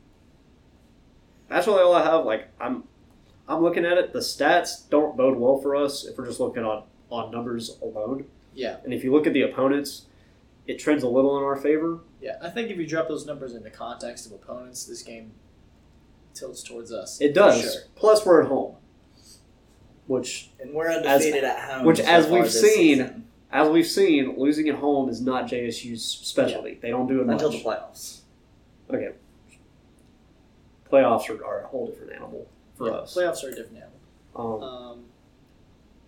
that's really all I have. Like, I'm I'm looking at it. The stats don't bode well for us if we're just looking on, on numbers alone. Yeah. And if you look at the opponents, it trends a little in our favor. Yeah. I think if you drop those numbers into context of opponents, this game... tilts towards us. It does. Sure. Plus, we're at home, which and we're undefeated as, at home. Which, so as we've seen, season. as we've seen, losing at home is not J S U's specialty. Yeah. They don't do it until much. the playoffs. Okay. Playoffs are, are a whole different animal for yeah, us. Playoffs are a different animal. Um, um,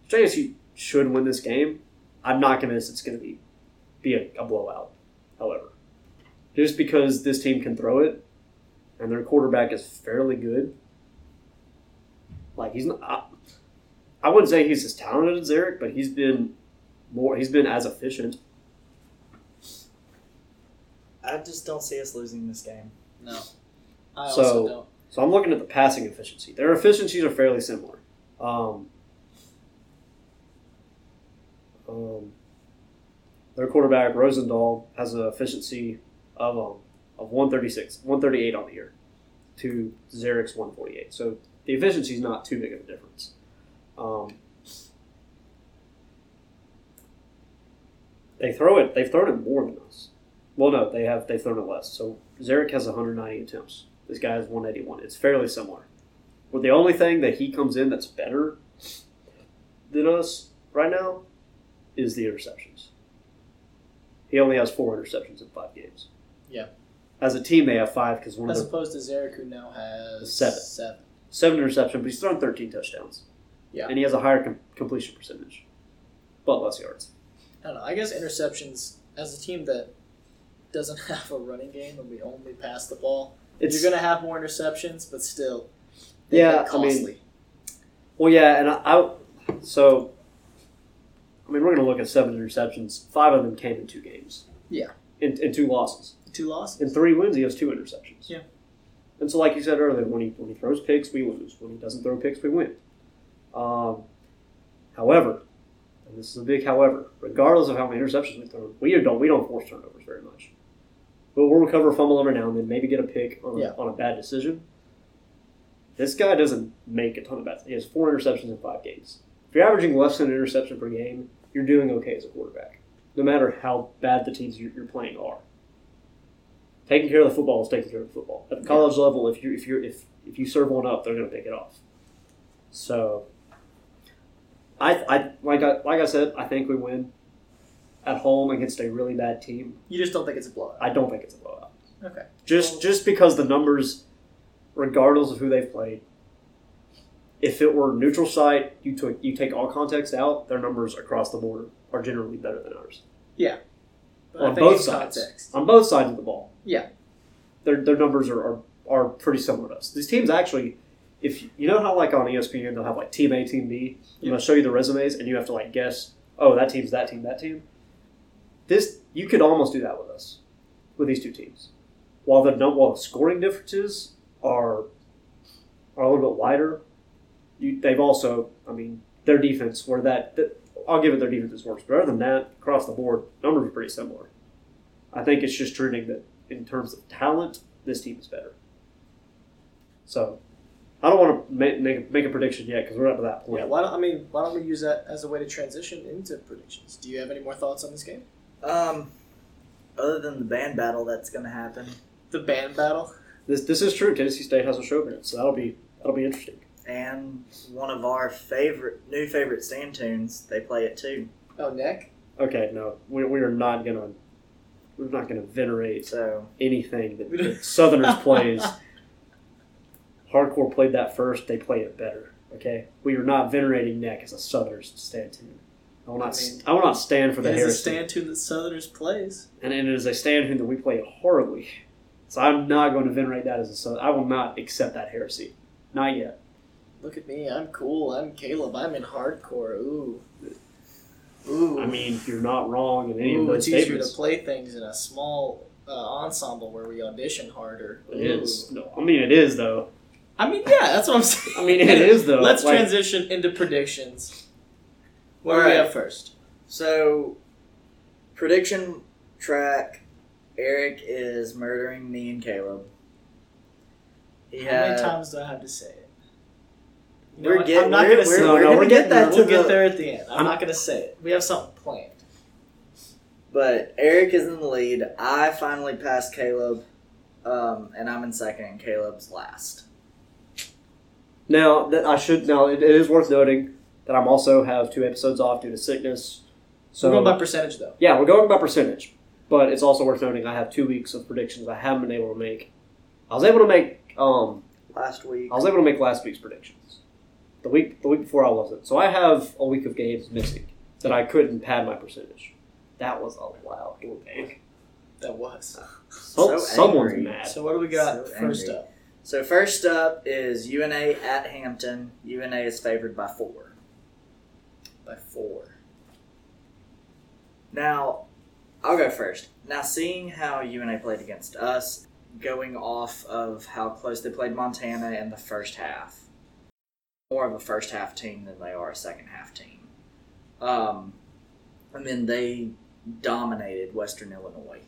J S U should win this game. I'm not convinced it's going to be be a, a blowout, however. Just because this team can throw it, and their quarterback is fairly good. Like, he's not... I, I wouldn't say he's as talented as Zarek, but he's been more. He's been as efficient. I just don't see us losing this game. No, I so, also don't. So I'm looking at the passing efficiency. Their efficiencies are fairly similar. Um, um, their quarterback Rosendahl has an efficiency of um, of one thirty-six, one thirty-eight on the year, to Zarek's one forty-eight. So the efficiency is not too big of a difference. Um, they throw it. They've thrown it more than us. Well, no, they have. They've thrown it less. So Zarek has one hundred ninety attempts. This guy has one eighty-one. It's fairly similar. Well, the only thing that he comes in that's better than us right now is the interceptions. He only has four interceptions in five games. Yeah. As a team, they have five because one. As of opposed to Zarek, who now has seven, seven, seven interceptions, but he's thrown thirteen touchdowns. Yeah. And he has a higher com- completion percentage, but less yards. I don't know. I guess interceptions, as a team that doesn't have a running game and we only pass the ball, it's, you're going to have more interceptions, but still, they yeah, costly. I mean, well, yeah, and I, I so, I mean, we're going to look at seven interceptions. Five of them came in two games. Yeah. In, in two losses. Two losses. In three wins, he has two interceptions. Yeah. And so, like you said earlier, when he when he throws picks, we lose. When he doesn't throw picks, we win. Um, however, and this is a big however, regardless of how many interceptions we throw, we don't we don't force turnovers very much. But we'll recover a fumble every now and then, maybe get a pick on a, yeah. on a bad decision. This guy doesn't make a ton of bad. He has four interceptions in five games. If you're averaging less than an interception per game, you're doing okay as a quarterback, no matter how bad the teams you're, you're playing are. Taking care of the football is taking care of the football. At the college yeah. level, if you if you if if you serve one up, they're going to pick it off. So. I, I like I like I said, I think we win at home against a really bad team. You just don't think it's a blowout? I don't think it's a blowout. Okay. Just well, just because the numbers, regardless of who they've played, if it were neutral site, you took you take all context out, their numbers across the board are generally better than ours. Yeah. But on both sides. Context. On both sides of the ball. Yeah. Their their numbers are, are, are pretty similar to us. These teams actually... If you know how, like, on E S P N, they'll have, like, team A, team B, and yeah. they'll show you the resumes, and you have to, like, guess, oh, that team's that team, that team. This, you could almost do that with us, with these two teams. While the, while the scoring differences are are a little bit wider, you, they've also, I mean, their defense, where that, that, I'll give it their defense is worse. But other than that, across the board, numbers are pretty similar. I think it's just trending that, in terms of talent, this team is better. So... I don't want to make, make, make a prediction yet because we're not to that point. Yeah, why don't, I mean, why don't we use that as a way to transition into predictions? Do you have any more thoughts on this game? Um, other than the band battle that's going to happen. The band battle? This this is true. Tennessee State has a showband, so that'll be that'll be interesting. And one of our favorite new favorite stand tunes, they play it too. Oh, Nick? Okay, no, we we are not going to we're not going to venerate so. anything that, that Southerners plays. Hardcore played that first. They played it better. Okay, we are not venerating Neck as a Southerners stand tune. I will not. I, mean, I will not stand for that. It's a stand tune that Southerners plays, and, and it is a stand tune that we play horribly. So I'm not going to venerate that as a Southern. I will not accept that heresy. Not yet. Look at me. I'm cool. I'm Caleb. I'm in hardcore. Ooh. Ooh. I mean, you're not wrong in any Ooh, of those statements. It's easier to play things in a small uh, ensemble where we audition harder. Ooh. It is. No, I mean it is though. I mean, yeah, that's what I'm saying. I mean, it is, though. Let's like, transition into predictions. What do right. we have first? So, prediction track, Eric is murdering me and Caleb. He How had, many times do I have to say it? You we're getting, I'm not going to say no, it. No, we're going to get that. We'll get there at the end. I'm, I'm not going to say it. We have something planned. But Eric is in the lead. I finally passed Caleb, um, and I'm in second, and Caleb's last. Now that I should now it, it is worth noting that I'm also have two episodes off due to sickness. So, we're going by percentage, though. Yeah, we're going by percentage. But it's also worth noting I have two weeks of predictions I haven't been able to make. I was able to make... Um, last week. I was able to make last week's predictions. The week the week before I wasn't. So I have a week of games missing that I couldn't pad my percentage. That was a loud game. That was. So, so someone's angry. Mad. So what do we got so first angry. Up? So first up is U N A at Hampton. U N A is favored by four. By four. Now, I'll go first. Now, seeing how U N A played against us, going off of how close they played Montana in the first half, more of a first half team than they are a second half team. Um, and then they dominated Western Illinois.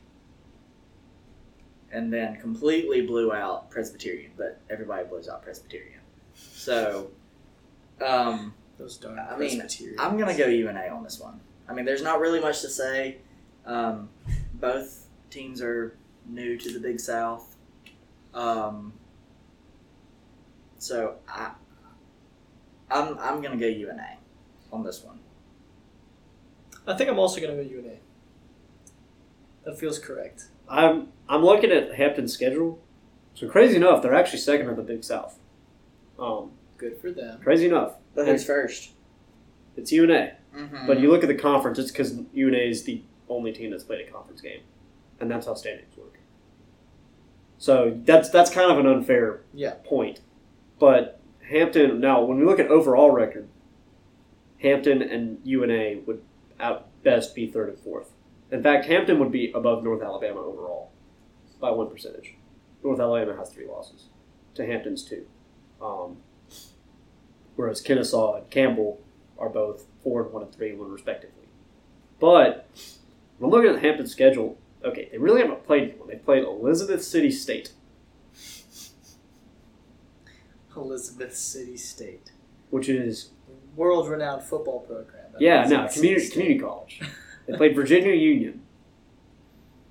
And then completely blew out Presbyterian, but everybody blows out Presbyterian. So, um, those darn I mean, I'm going to go U N A on this one. I mean, there's not really much to say. Um, both teams are new to the Big South. Um, so, I, I'm I'm going to go U N A on this one. I think I'm also going to go U N A. That feels correct. I'm I'm looking at Hampton's schedule. So crazy enough, they're actually second in the Big South. Um, Good for them. Crazy enough. But who's first? It's U N A. Mm-hmm. But you look at the conference, it's because U N A is the only team that's played a conference game. And that's how standings work. So that's that's kind of an unfair yeah. point. But Hampton, now when we look at overall record, Hampton and U N A would at best be third and fourth. In fact, Hampton would be above North Alabama overall by one percentage. North Alabama has three losses to Hampton's two. Um, whereas Kennesaw and Campbell are both four and one and three and one respectively. But when I'm looking at Hampton's schedule, okay, they really haven't played anyone. They played Elizabeth City State. Elizabeth City State. Which is... world-renowned football program. Yeah, no, community, community college. They played Virginia Union.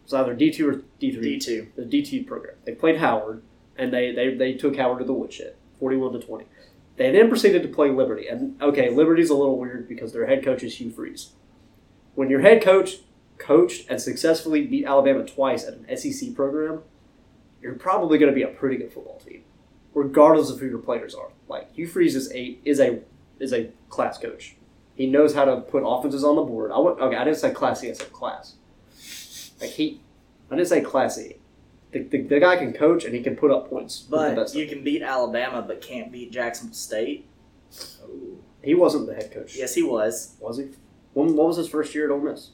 It's either D two or D three. D two. The D two program. They played Howard, and they, they, they took Howard to the woodshed, forty-one to twenty. They then proceeded to play Liberty. And, okay, Liberty's a little weird because their head coach is Hugh Freeze. When your head coach coached and successfully beat Alabama twice at an S E C program, you're probably going to be a pretty good football team, regardless of who your players are. Like, Hugh Freeze is a is a... is a class coach. He knows how to put offenses on the board. I went, okay, I didn't say classy, I said class. Like he, I didn't say classy. The, the, the guy can coach and he can put up points. But you can beat Alabama but can't beat Jackson State. Ooh. He wasn't the head coach. Yes, he was. Was he? When, what was his first year at Ole Miss?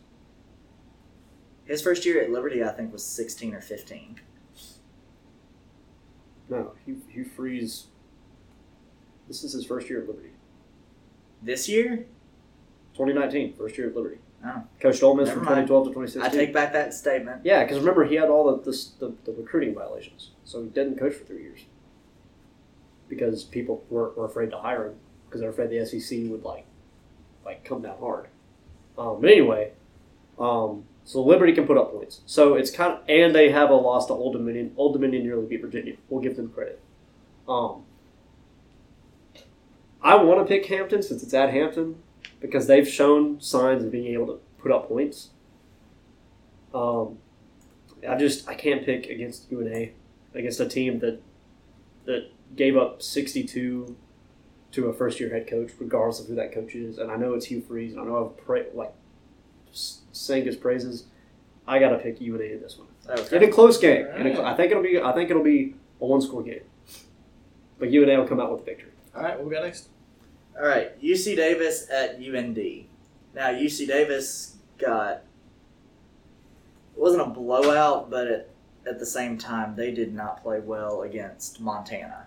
His first year at Liberty, I think, was sixteen or fifteen. No, Hugh, Hugh Freeze. This is his first year at Liberty. This year? twenty nineteen, first year at Liberty. Oh. Coached Ole Miss from twenty twelve to twenty sixteen. I take back that statement. Yeah, because remember, he had all the the, the the recruiting violations, so he didn't coach for three years. Because people were, were afraid to hire him, because they were afraid the S E C would, like, like come down hard. Um, but anyway, um, so Liberty can put up points. So it's kind of, and they have a loss to Old Dominion. Old Dominion nearly beat Virginia. We'll give them credit. Um... I want to pick Hampton since it's at Hampton because they've shown signs of being able to put up points. Um, I just I can't pick against U N A, against a team that that gave up sixty-two to a first-year head coach, regardless of who that coach is. And I know it's Hugh Freeze, and I know I've pra- like sang his praises. I gotta pick U N A in this one. Okay. In a close game, right. in a cl- I think it'll be I think it'll be a one-score game, but U N A will come out with a victory. All right, what we got next? All right, U C Davis at U N D. Now, U C Davis got... It wasn't a blowout, but it, at the same time, they did not play well against Montana.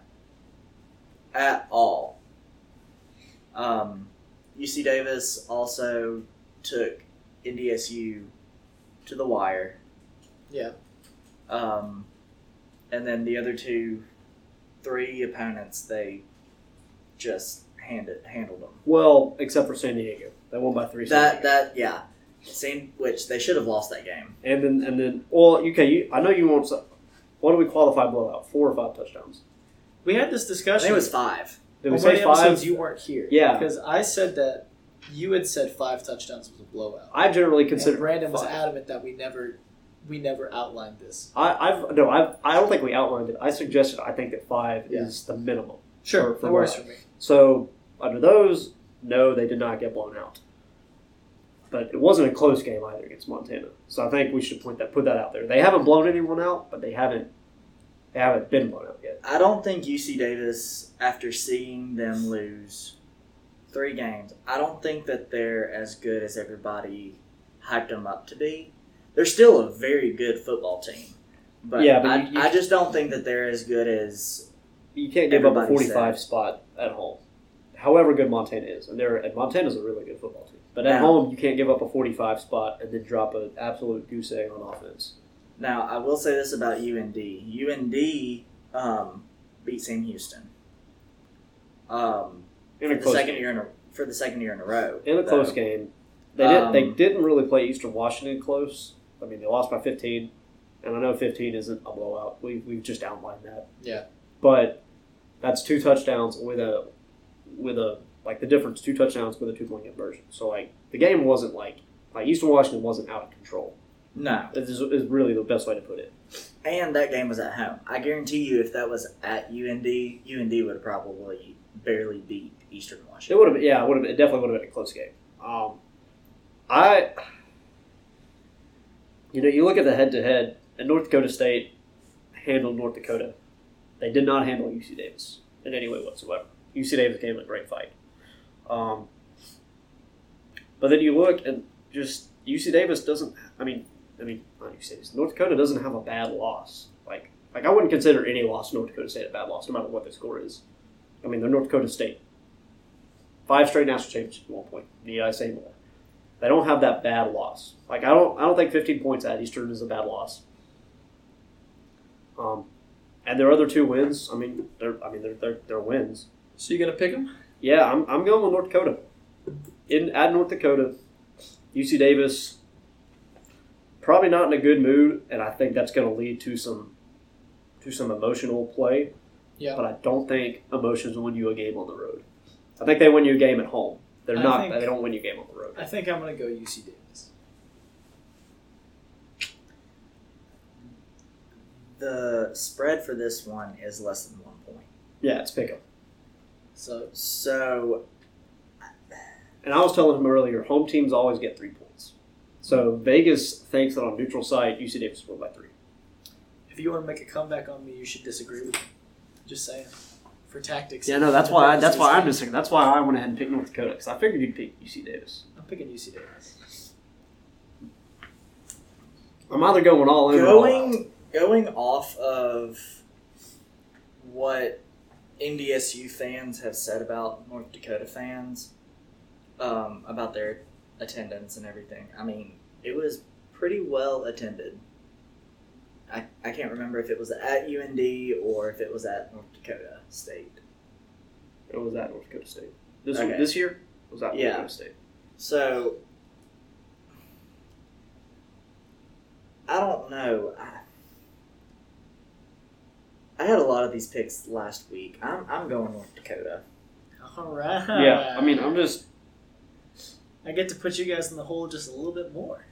At all. Um, U C Davis also took N D S U to the wire. Yeah. Um, and then the other two, three opponents, they... just hand it, handled them. Well, except for San Diego. They won by three. That, that yeah. Same, which they should have lost that game. And then, and then well, okay, you, I know you won't... What do we qualify blowout? Four or five touchdowns? We had this discussion. I think it was five. Did we say five? You weren't here. Yeah. Because I said that You had said five touchdowns was a blowout. I generally consider. And Brandon was five. adamant that we never, we never outlined this. I, I've no, I, I don't think we outlined it. I suggested I think that five yeah. is the minimum. Sure, for, for no worries for me. So under those, no, they did not get blown out. But it wasn't a close game either against Montana. So I think we should point that put that out there. They haven't blown anyone out, but they haven't they haven't been blown out yet. I don't think U C Davis, after seeing them lose three games, I don't think that they're as good as everybody hyped them up to be. They're still a very good football team. But, yeah, but I, you, you, I just don't think that they're as good as you can't give up a forty-five said. spot at home. However good Montana is, and they're and Montana's a really good football team. But at now, home, you can't give up a forty-five spot and then drop an absolute goose egg on offense. Now, I will say this about U N D. U N D um, beat Sam Houston um, in a for, close the second game. Year in a, for the second year in a row. In a though. close game. They, um, didn't, they didn't really play Eastern Washington close. I mean, they lost by fifteen, and I know fifteen isn't a blowout. We, we've just outlined that. Yeah. But that's two touchdowns with a with a – Like, the difference, two touchdowns with a two-point conversion. So, like, the game wasn't, like, like Eastern Washington wasn't out of control. No. This is, is really the best way to put it. And that game was at home. I guarantee you if that was at U N D, U N D would have probably barely beat Eastern Washington. It would have been, yeah, it, would have been, it definitely would have been a close game. Um, I, you know, you look at the head-to-head, and North Dakota State handled North Dakota. They did not handle U C Davis in any way whatsoever. U C Davis gave them a great fight. Um, but then you look and just U C Davis doesn't. I mean, I mean, not U C Davis. North Dakota doesn't have a bad loss. Like, like I wouldn't consider any loss to North Dakota State a bad loss, no matter what the score is. I mean, they're North Dakota State. Five straight national championships at one point. Need I say more? They don't have that bad loss. Like, I don't, I don't think fifteen points at Eastern is a bad loss. Um, and their other two wins. I mean, they're, I mean, they're, they're, they're wins. So you gonna pick them? Yeah, I'm I'm going with North Dakota. In at North Dakota, U C Davis probably not in a good mood, and I think that's going to lead to some to some emotional play. Yeah. But I don't think emotions win you a game on the road. I think they win you a game at home. They're I not. Think, they don't win you a game on the road. I think I'm going to go U C Davis. The spread for this one is less than one point. Yeah, it's pick 'em. So, so, and I was telling him earlier, home teams always get three points. So Vegas thinks that on neutral site, U C Davis won by three. If you want to make a comeback on me, you should disagree with me. Just saying, for tactics. Yeah, no, that's why. I, that's why I'm disagreeing. That's why I went ahead and picked North Dakota because I figured you'd pick U C Davis. I'm picking U C Davis. I'm either going all in. Going all going off of what N D S U fans have said about North Dakota fans, um, about their attendance and everything. I mean, it was pretty well attended. I, I can't remember if it was at U N D or if it was at North Dakota State. It was at North Dakota State. This okay. this year it was at North yeah. Dakota State. So, I don't know. I, I had a lot of these picks last week. I'm I'm going North Dakota. All right. Yeah, I mean, I'm just... I get to put you guys in the hole just a little bit more.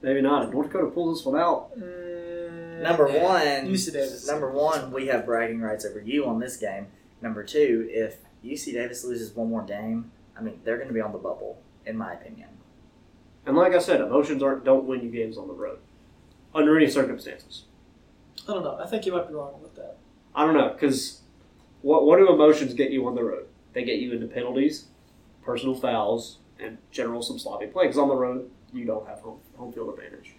Maybe not. If North Dakota pulls this one out... Uh, number one, U C Davis. Number one, we have bragging rights over you on this game. Number two, if U C Davis loses one more game, I mean, they're going to be on the bubble, in my opinion. And like I said, emotions aren't don't win you games on the road. Under any circumstances. I don't know. I think you might be wrong with that. I don't know, because what what do emotions get you on the road? They get you into penalties, personal fouls, and general some sloppy play. Because on the road, you don't have home, home field advantage.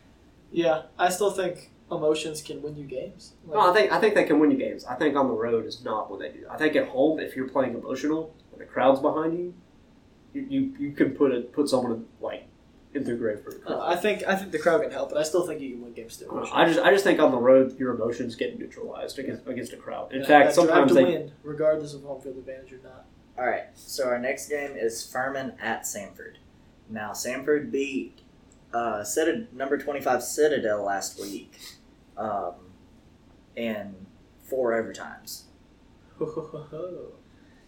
Yeah, I still think emotions can win you games. Like, no, I think I think they can win you games. I think on the road is not what they do. I think at home, if you're playing emotional and the crowd's behind you, you you, you can put a, put someone in, like. Into grave for the crowd. Uh, I think I think the crowd can help, but I still think you can win games too. I just I just think on the road your emotions get neutralized against yeah. against a crowd. In yeah, fact, sometimes they win, regardless of home field advantage or not. All right, so our next game is Furman at Samford. Now Samford beat uh, Citad- number twenty-five Citadel last week, um, in four overtimes.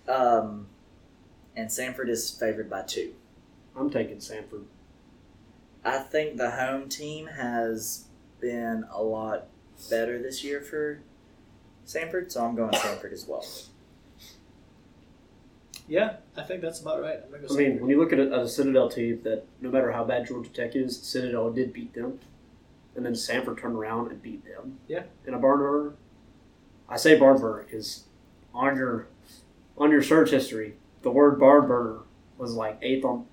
um, and Samford is favored by two. I'm taking Samford. I think the home team has been a lot better this year for Samford, so I'm going Samford as well. Yeah, I think that's about right. I'm go I mean, when you look at a, a Citadel team that no matter how bad Georgia Tech is, Citadel did beat them, and then Samford turned around and beat them. Yeah. In a barn burner. I say barn burner because on your on your search history, the word barn burner was like eighth on.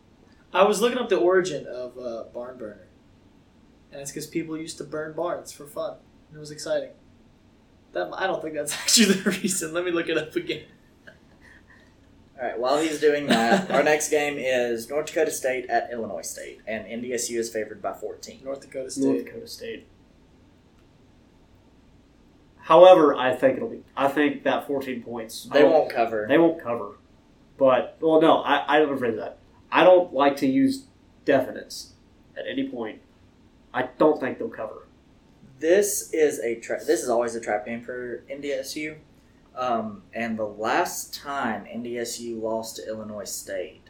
I was looking up the origin of uh, barn burner, and it's because people used to burn barns for fun. It was exciting. That I don't think that's actually the reason. Let me look it up again. All right, while he's doing that, our next game is North Dakota State at Illinois State, and N D S U is favored by fourteen. North Dakota State. North Dakota State. However, I think it'll be. I think that fourteen points. They won't cover. They won't cover. But well, no, I I don't agree with that. I don't like to use definites at any point. I don't think they'll cover. This is a tra- this is always a trap game for N D S U. Um, and the last time N D S U lost to Illinois State,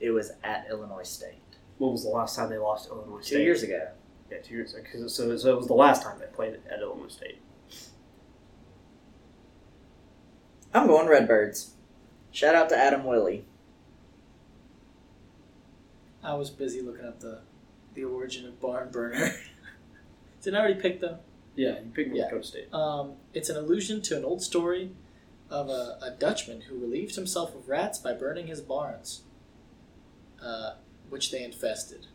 it was at Illinois State. When was the last time they lost to Illinois State? Two years ago. Yeah, two years ago. Cause so, so it was the last time they played at Illinois State. I'm going Redbirds. Shout out to Adam Willie. I was busy looking up the, the origin of barn burner. Didn't I already pick them? Yeah, you picked North Dakota State. Um, it's an allusion to an old story of a, a Dutchman who relieved himself of rats by burning his barns, uh, which they infested.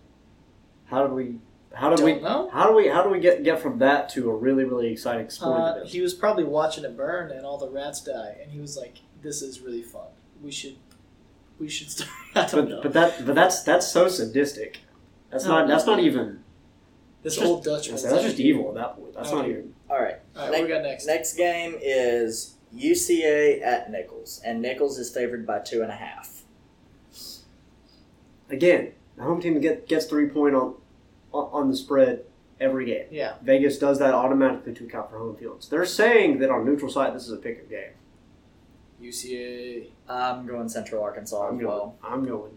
How did we? How did Don't we? Know. How do we? How do we get get from that to a really really exciting sporting uh, event? He was probably watching it burn and all the rats die, and he was like, "This is really fun. We should, we should start." I don't but, know. But that but that's that's so sadistic. That's no, not that's no. not even. This just, old Dutchman. That's just evil at that point. That's okay. not even. All right. All right. Ne- what we got next? Next game is U C A at Nichols, and Nichols is favored by two and a half. Again, the home team get, gets three point on on the spread every game. Yeah. Vegas does that automatically to account for home fields. They're saying that on neutral site, this is a pick-em game. U C A. I'm going Central Arkansas I'm as going, well. I'm going.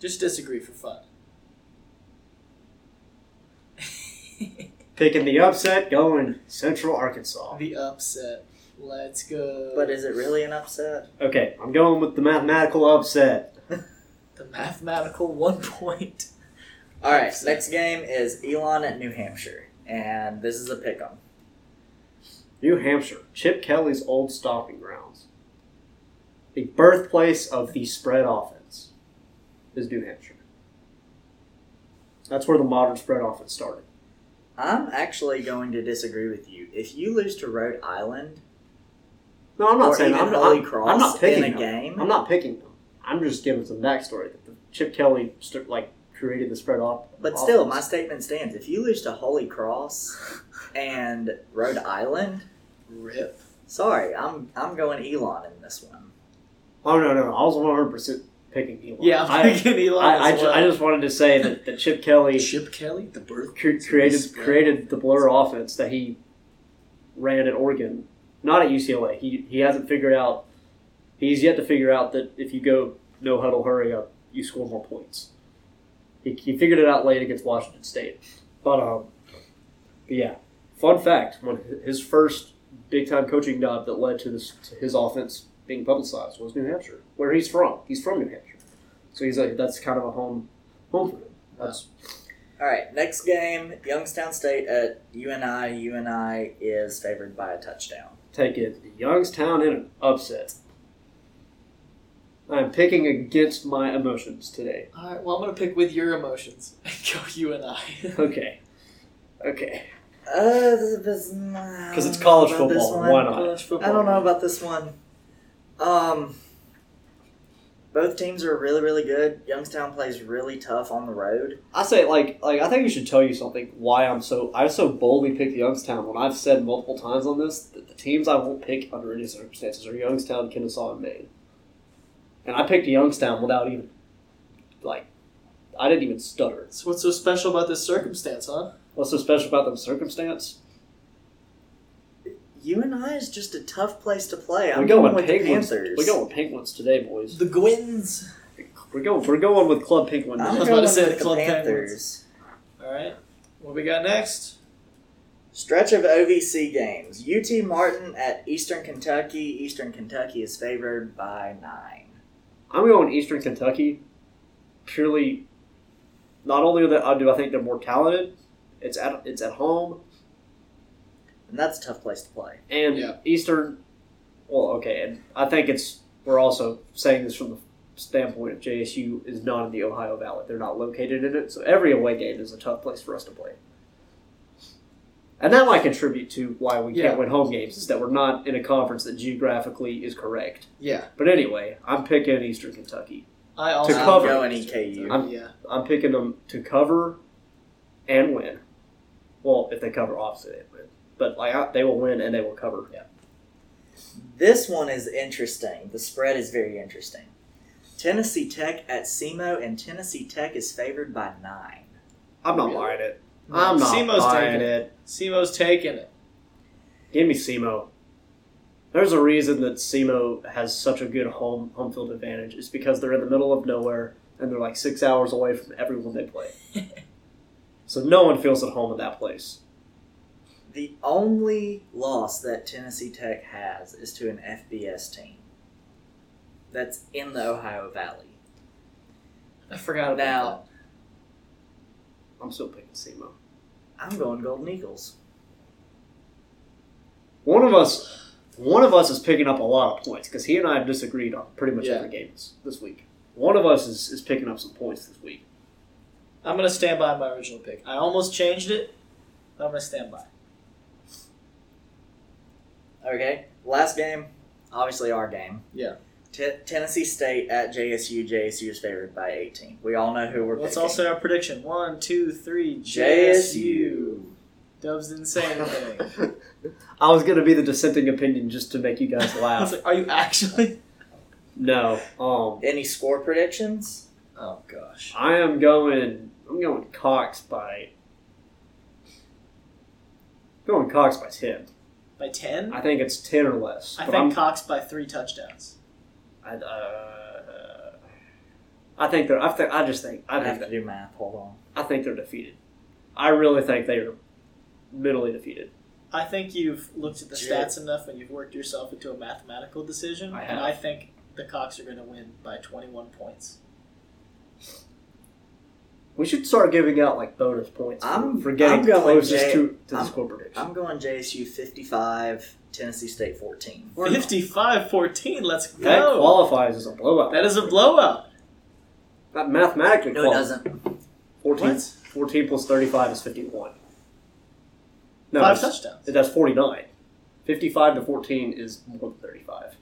Just disagree for fun. Picking the upset, going Central Arkansas. The upset. Let's go. But is it really an upset? Okay, I'm going with the mathematical upset. The mathematical one point. All right, upset. Next game is Elon at New Hampshire, and this is a pick 'em. New Hampshire, Chip Kelly's old stomping grounds. The birthplace of the spread offense is New Hampshire. That's where the modern spread offense started. I'm actually going to disagree with you. If you lose to Rhode Island, no, I'm not or saying I'm not, Holy Cross I'm not picking in a them. game, I'm not picking them. I'm just giving some backstory that the Chip Kelly st- like created the spread off. But offense. Still, my statement stands. If you lose to Holy Cross and Rhode Island, rip. Sorry, I'm I'm going Elon in this one. Oh no, no, no. I was one hundred percent picking Elon. Yeah, I'm picking I, Elon I, as I, well. I just wanted to say that, that Chip Kelly... Chip Kelly? The birth... Created, created the blur offense that he ran at Oregon. Not at U C L A. He he hasn't figured out... He's yet to figure out that if you go no huddle, hurry up, you score more points. He, he figured it out late against Washington State. But, um... But yeah. Fun fact, when his first big-time coaching job that led to, this, to his offense... being publicized was New Hampshire, where he's from. He's from New Hampshire, so he's like that's kind of a home, home for him. That's... All right, next game, Youngstown State at U N I. U N I is favored by a touchdown. Take it, Youngstown in an upset. I'm picking against my emotions today. All right, well I'm gonna pick with your emotions and go U N I. okay, okay. Uh, because it's college football. Why not? College football. I don't know about this one. Um, both teams are really, really good. Youngstown plays really tough on the road. I say, like, like I think we should tell you something. Why I'm so I so boldly picked Youngstown when I've said multiple times on this that the teams I won't pick under any circumstances are Youngstown, Kennesaw, and Maine. And I picked Youngstown without even, like, I didn't even stutter. So what's so special about this circumstance, huh? What's so special about this circumstance? U N I is just a tough place to play. I'm going, going with the Panthers. We're going with Penguins today, boys. The Gwins. The We're going. We're going with Club Pink one. I was about to say Club Panthers. All right. What we got next? Stretch of O V C games. U T Martin at Eastern Kentucky. Eastern Kentucky is favored by nine. I'm going Eastern Kentucky. Purely, not only do I think they're more talented, it's at it's at home. And that's a tough place to play. And yeah. Eastern, well, okay, and I think it's, we're also saying this from the standpoint of J S U is not in the Ohio Valley. They're not located in it, so every away game is a tough place for us to play. And that might contribute to why we yeah. can't win home games, is that we're not in a conference that geographically is correct. Yeah. But anyway, I'm picking Eastern Kentucky. I also to cover. I'm going E K U. I'm, yeah. I'm picking them to cover and win. Well, if they cover, obviously they win. But like, they will win and they will cover. Yeah. This one is interesting. The spread is very interesting. Tennessee Tech at SEMO, and Tennessee Tech is favored by nine. I'm not really? buying it. No, I'm not SEMO's buying taking it. SEMO's taking it. Give me SEMO. There's a reason that SEMO has such a good home home field advantage. It's because they're in the middle of nowhere and they're like six hours away from everyone they play. So no one feels at home in that place. The only loss that Tennessee Tech has is to an F B S team that's in the Ohio Valley. I forgot about now, that. I'm still picking SEMO. I'm going Golden Eagles. One of us, one of us is picking up a lot of points because he and I have disagreed on pretty much yeah. every game this, this week. One of us is, is picking up some points this week. I'm going to stand by my original pick. I almost changed it, but I'm going to stand by. Okay, last game, obviously our game. Yeah. T- Tennessee State at J S U. J S U is favored by eighteen. We all know who we're Let's picking. Let's also our prediction. One, two, three, J S U. J S U. Dubs didn't say anything. I was going to be the dissenting opinion just to make you guys laugh. I was like, are you actually? No. Um, Any score predictions? Oh, gosh. I am going, I'm going Cox by, I'm going Cox by ten. By ten? I think it's ten or less. I think I'm, Cox by three touchdowns. I uh, I think they're. I think I just think I, I have to do math. Hold on. I think they're defeated. I really think they are mentally defeated. I think you've looked at the Jared. stats enough and you've worked yourself into a mathematical decision. I and I think the Cox are going to win by twenty-one points. We should start giving out like bonus points. I'm for getting closest J- to, to the score prediction. I'm going J S U fifty-five, Tennessee State fourteen. fifty-five fourteen, let's go. That qualifies as a blowout. That is a blowout. That mathematically no, qualifies. No, it doesn't. fourteen, fourteen plus thirty-five is fifty-one. No, Five touchdowns. That's forty-nine. fifty-five to fourteen is more than thirty-five.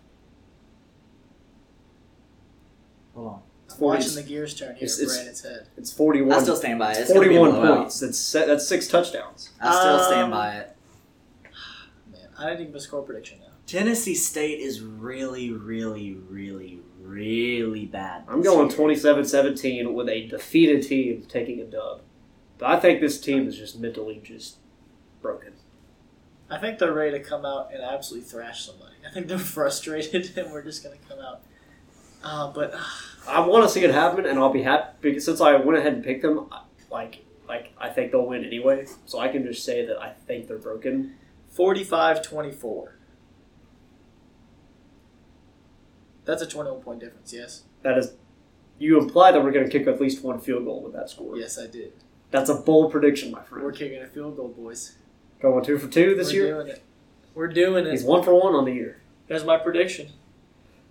Hold on. forty, watching the gears turn here, it's, it's, Brandon's head. It's forty-one. I still stand by it. It's forty-one points. That's that's six touchdowns. I still um, stand by it. Man, I didn't even score prediction now. Tennessee State is really, really, really, really bad. I'm going twenty-seven seventeen with a defeated team taking a dub. But I think this team is just mentally just broken. I think they're ready to come out and absolutely thrash somebody. I think they're frustrated and we're just going to come out. Uh, but uh, I want to see it happen, and I'll be happy because since I went ahead and picked them, I, like, like I think they'll win anyway. So I can just say that I think they're broken. forty-five twenty-four. That's a twenty-one point difference. Yes. That is. You imply that we're going to kick at least one field goal with that score. Yes, I did. That's a bold prediction, my friend. We're kicking a field goal, boys. Going two for two this we're year. We're doing it. We're doing it. He's one for one on the year. That's my prediction.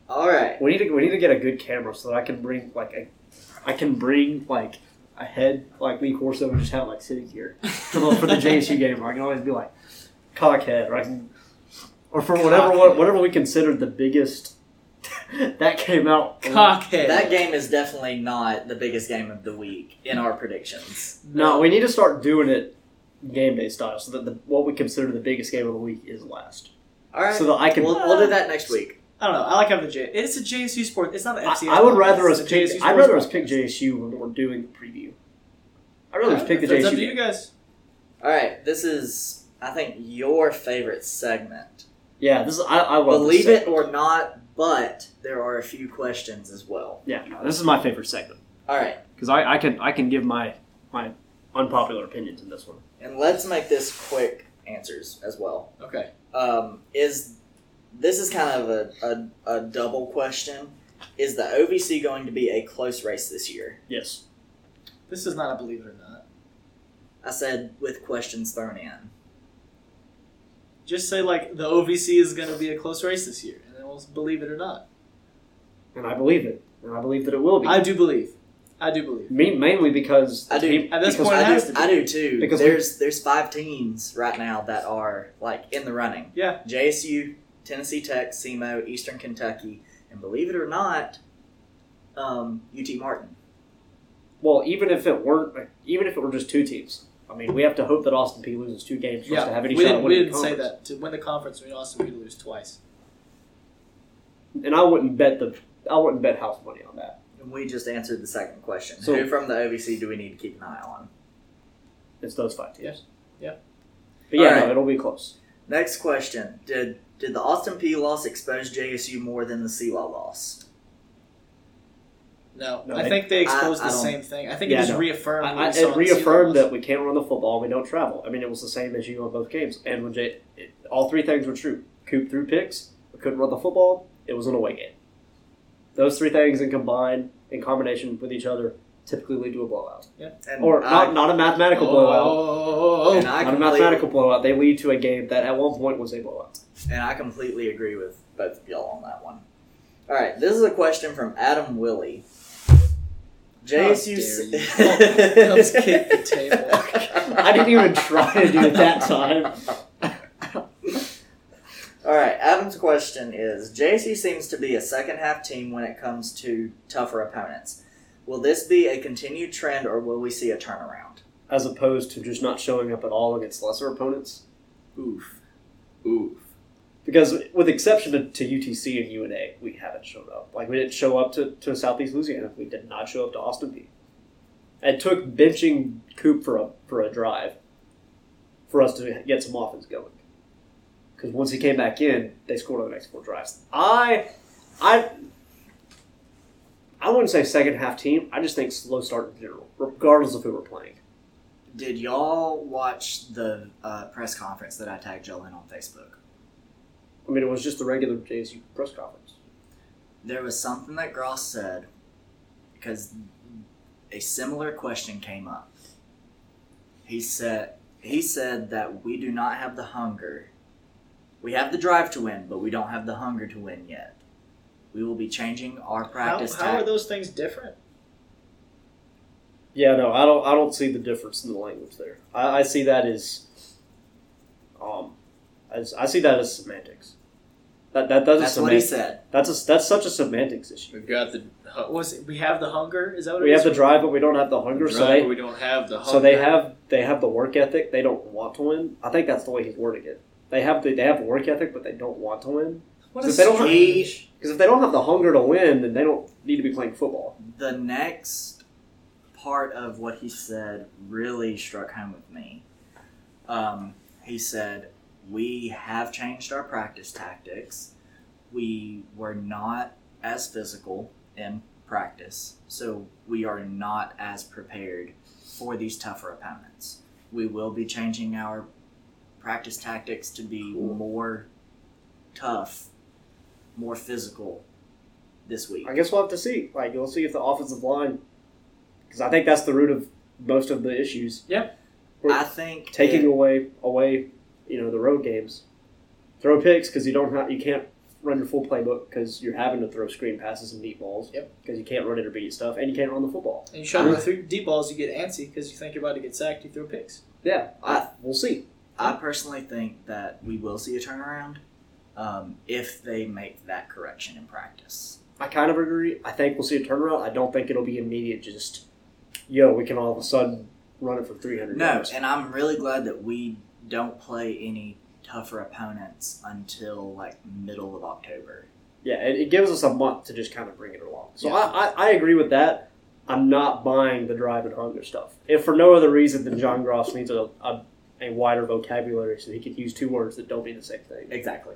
All right. We need to we need to get a good camera so that I can bring like a, I can bring like a head like Lee Corso and just have it like sitting here for the, for the J S U game. I can always be like cockhead, right? Or for whatever what, whatever we considered the biggest that came out. Cockhead. That game is definitely not the biggest game of the week in our predictions. No, we need to start doing it game day style so that the, what we consider the biggest game of the week is last. All right. So that I can we'll, we'll do that next week. I don't know. I like having the J. It's a J S U sport. It's not an F C S. I, I would rather us pick. I'd rather us pick J S U when we're doing the preview. I'd rather us pick the J S U. It's up to you guys. All right, this is I think your favorite segment. Yeah, this is I, I love. Believe it or not, but there are a few questions as well. Yeah, no, this is my favorite segment. All right. Because I, I can I can give my my unpopular opinions in this one. And let's make this quick answers as well. Okay. Um, is this is kind of a, a, a double question. Is the O V C going to be a close race this year? Yes. This is not a believe it or not. I said with questions thrown in. Just say, like, the O V C is going to be a close race this year, and then we'll believe it or not. And I believe it. And I believe that it will be. I do believe. I do believe. Me, mainly because... I do. At this point, I, it has do, to be. I do, too. Because there's, we, there's five teams right now that are, like, in the running. Yeah. J S U, Tennessee Tech, SEMO, Eastern Kentucky, and believe it or not, um, U T Martin. Well, even if it weren't, even if it were just two teams, I mean, we have to hope that Austin Peay loses two games for yeah. us to have any we shot at winning the conference. We didn't say that. To win the conference, we need Austin Peay to lose twice. And I wouldn't bet the I wouldn't bet house money on that. And we just answered the second question. So, who from the O V C do we need to keep an eye on? It's those five teams. Yeah. yeah. But yeah, right. no, it'll be close. Next question. Did did the Austin Peay loss expose J S U more than the C L A W loss? No, no, I they, think they exposed I, the I same thing. I think yeah, it just no. reaffirmed. I, I, it reaffirmed that we can't run the football, we don't travel. I mean, it was the same issue on both games. And when Jay, it, all three things were true. Coop threw picks, we couldn't run the football, it was an away game. Those three things in combined, in combination with each other, typically lead to a blowout. Yeah. And or I, not, not a mathematical oh, blowout. Oh, oh, oh, and I not a mathematical blowout. They lead to a game that at one point was a blowout. And I completely agree with both of y'all on that one. All right, this is a question from Adam Willie. J S U helps kick the table. I didn't even try to do it that time. All right, Adam's question is, J S U seems to be a second-half team when it comes to tougher opponents. Will this be a continued trend, or will we see a turnaround? As opposed to just not showing up at all against lesser opponents? Oof. Oof. Because with exception to, to U T C and U N A, we haven't shown up. Like, we didn't show up to, to Southeast Louisiana. We did not show up to Austin Peay. It took benching Coop for a, for a drive for us to get some offense going. Because once he came back in, they scored on the next four drives. I, I, I wouldn't say second-half team. I just think slow start in general, regardless of who we're playing. Did y'all watch the uh, press conference that I tagged y'all in on Facebook? I mean, it was just the regular J S U press conference. There was something that Gross said, because a similar question came up. He said he said that we do not have the hunger. We have the drive to win, but we don't have the hunger to win yet. We will be changing our practice. How, how are those things different? Yeah, no, I don't. I don't see the difference in the language there. I, I see that as. Um, I see that as semantics. That that does that's a semantic, what he said. That's a, that's such a semantics issue. We've got the uh, was it, we have the hunger. Is that what it we is? have the drive, but we don't have the hunger. The drive, so they, but we don't have the hunger. So they have they have the work ethic. They don't want to win. I think that's the way he's wording it. They have the, they have the work ethic, but they don't want to win. What a strange. Because if they don't have the hunger to win, then they don't need to be playing football. The next part of what he said really struck home with me. Um, he said, we have changed our practice tactics. We were not as physical in practice, so we are not as prepared for these tougher opponents. We will be changing our practice tactics to be cool. more tough, more physical this week. I guess we'll have to see. Like, you'll see if the offensive line, because I think that's the root of most of the issues. Yeah. We're I think taking it, away away. you know, the road games. Throw picks because you don't have, you can't run your full playbook because you're having to throw screen passes and deep balls because yep. you can't run intermediate stuff and you can't run the football. And you shot with three deep balls, you get antsy because you think you're about to get sacked, you throw picks. Yeah, I, we'll see. I personally think that we will see a turnaround um, if they make that correction in practice. I kind of agree. I think we'll see a turnaround. I don't think it'll be immediate just, yo, we can all of a sudden run it for three hundred No, yards. And I'm really glad that we don't play any tougher opponents until like middle of October. Yeah, it, it gives us a month to just kind of bring it along. So yeah. I, I, I agree with that. I'm not buying the drive and hunger stuff. If for no other reason than John Gross needs a, a, a wider vocabulary so he can use two words that don't mean the same thing. Exactly.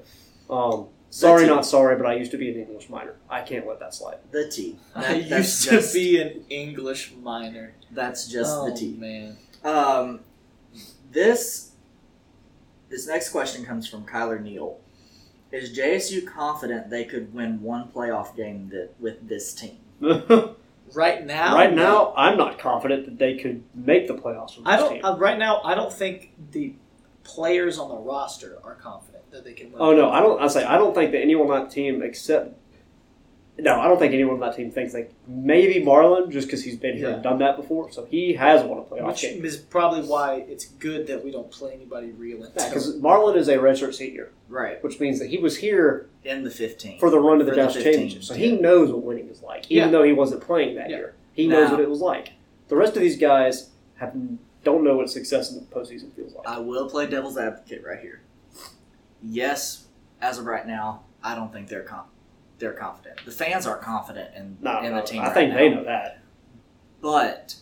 Um, sorry, not sorry, but I used to be an English minor. I can't let that slide. The T. That, I used just, to be an English minor. That's just oh, the T. Man. Um, this this next question comes from Kyler Neal. Is J S U confident they could win one playoff game that, with this team? Right now, right now, I'm not confident that they could make the playoffs with this I don't, team. Uh, right now, I don't think the players on the roster are confident that they can win. Oh no, I don't. I say I don't think that anyone on that team, except no, I don't think anyone on that team thinks like maybe Marlon, just because he's been here yeah. and done that before, so he has won a playoff Which game. Which is probably why it's good that we don't play anybody real. Yeah, because Marlon is a redshirt senior, right? Which means that he was here in the fifteen for the run to the Dallas Championship, so he knows what winning is like. Even yeah. though he wasn't playing that yeah. year, he now, knows what it was like. The rest of these guys have. Don't know what success in the postseason feels like. I will play devil's advocate right here. Yes, as of right now, I don't think they're com- they're confident. The fans aren't confident in, no, in no, the team I right think now. They know that. But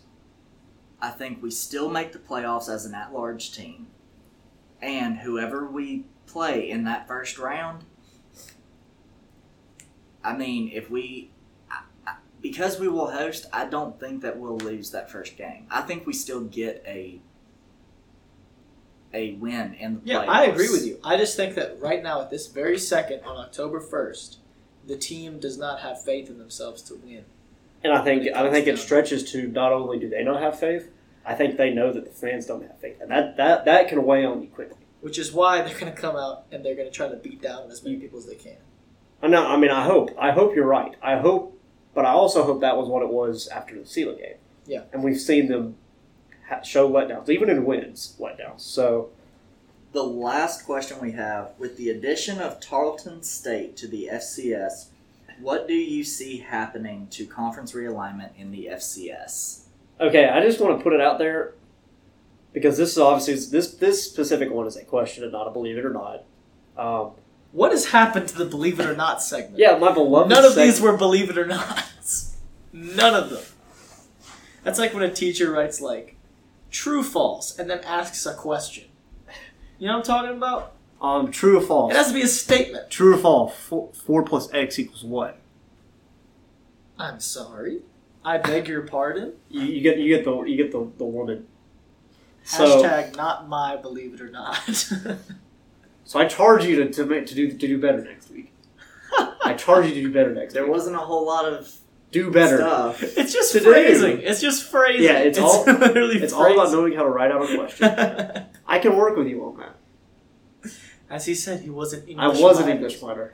I think we still make the playoffs as an at-large team. And whoever we play in that first round, I mean, if we... Because we will host, I don't think that we'll lose that first game. I think we still get a a win in the playoffs. Yeah, I agree with you. I just think that right now, at this very second, on October first, the team does not have faith in themselves to win. And I think I think it stretches to not only do they not have faith, I think they know that the fans don't have faith. And that, that, that can weigh on you quickly. Which is why they're going to come out and they're going to try to beat down as many people as they can. I know. I mean, I hope. I hope you're right. I hope. But I also hope that was what it was after the Sealer game. Yeah. And we've seen them ha- show letdowns, even in wins, letdowns. So, the last question we have, with the addition of Tarleton State to the F C S, what do you see happening to conference realignment in the F C S? Okay, I just want to put it out there, because this is obviously, this, this specific one is a question and not a believe it or not. Um, What has happened to the Believe It or Not segment? Yeah, my beloved None of segment. These were Believe It or Not. None of them. That's like when a teacher writes, like, true, false, and then asks a question. You know what I'm talking about? Um, true or false. It has to be a statement. True or false. Four, four plus X equals what? I'm sorry. I beg your pardon? You, you get you get the you get the, the woman. Hashtag so, not my Believe It or Not. So I charge you to to, make, to do to do better next week. I charge you to do better next there week. There wasn't a whole lot of do better stuff. It's just Today. phrasing. It's just phrasing. Yeah, it's, it's all literally it's phrasing. all about knowing how to write out a question. I can work with you on that. As he said, he wasn't English. I was an English minor.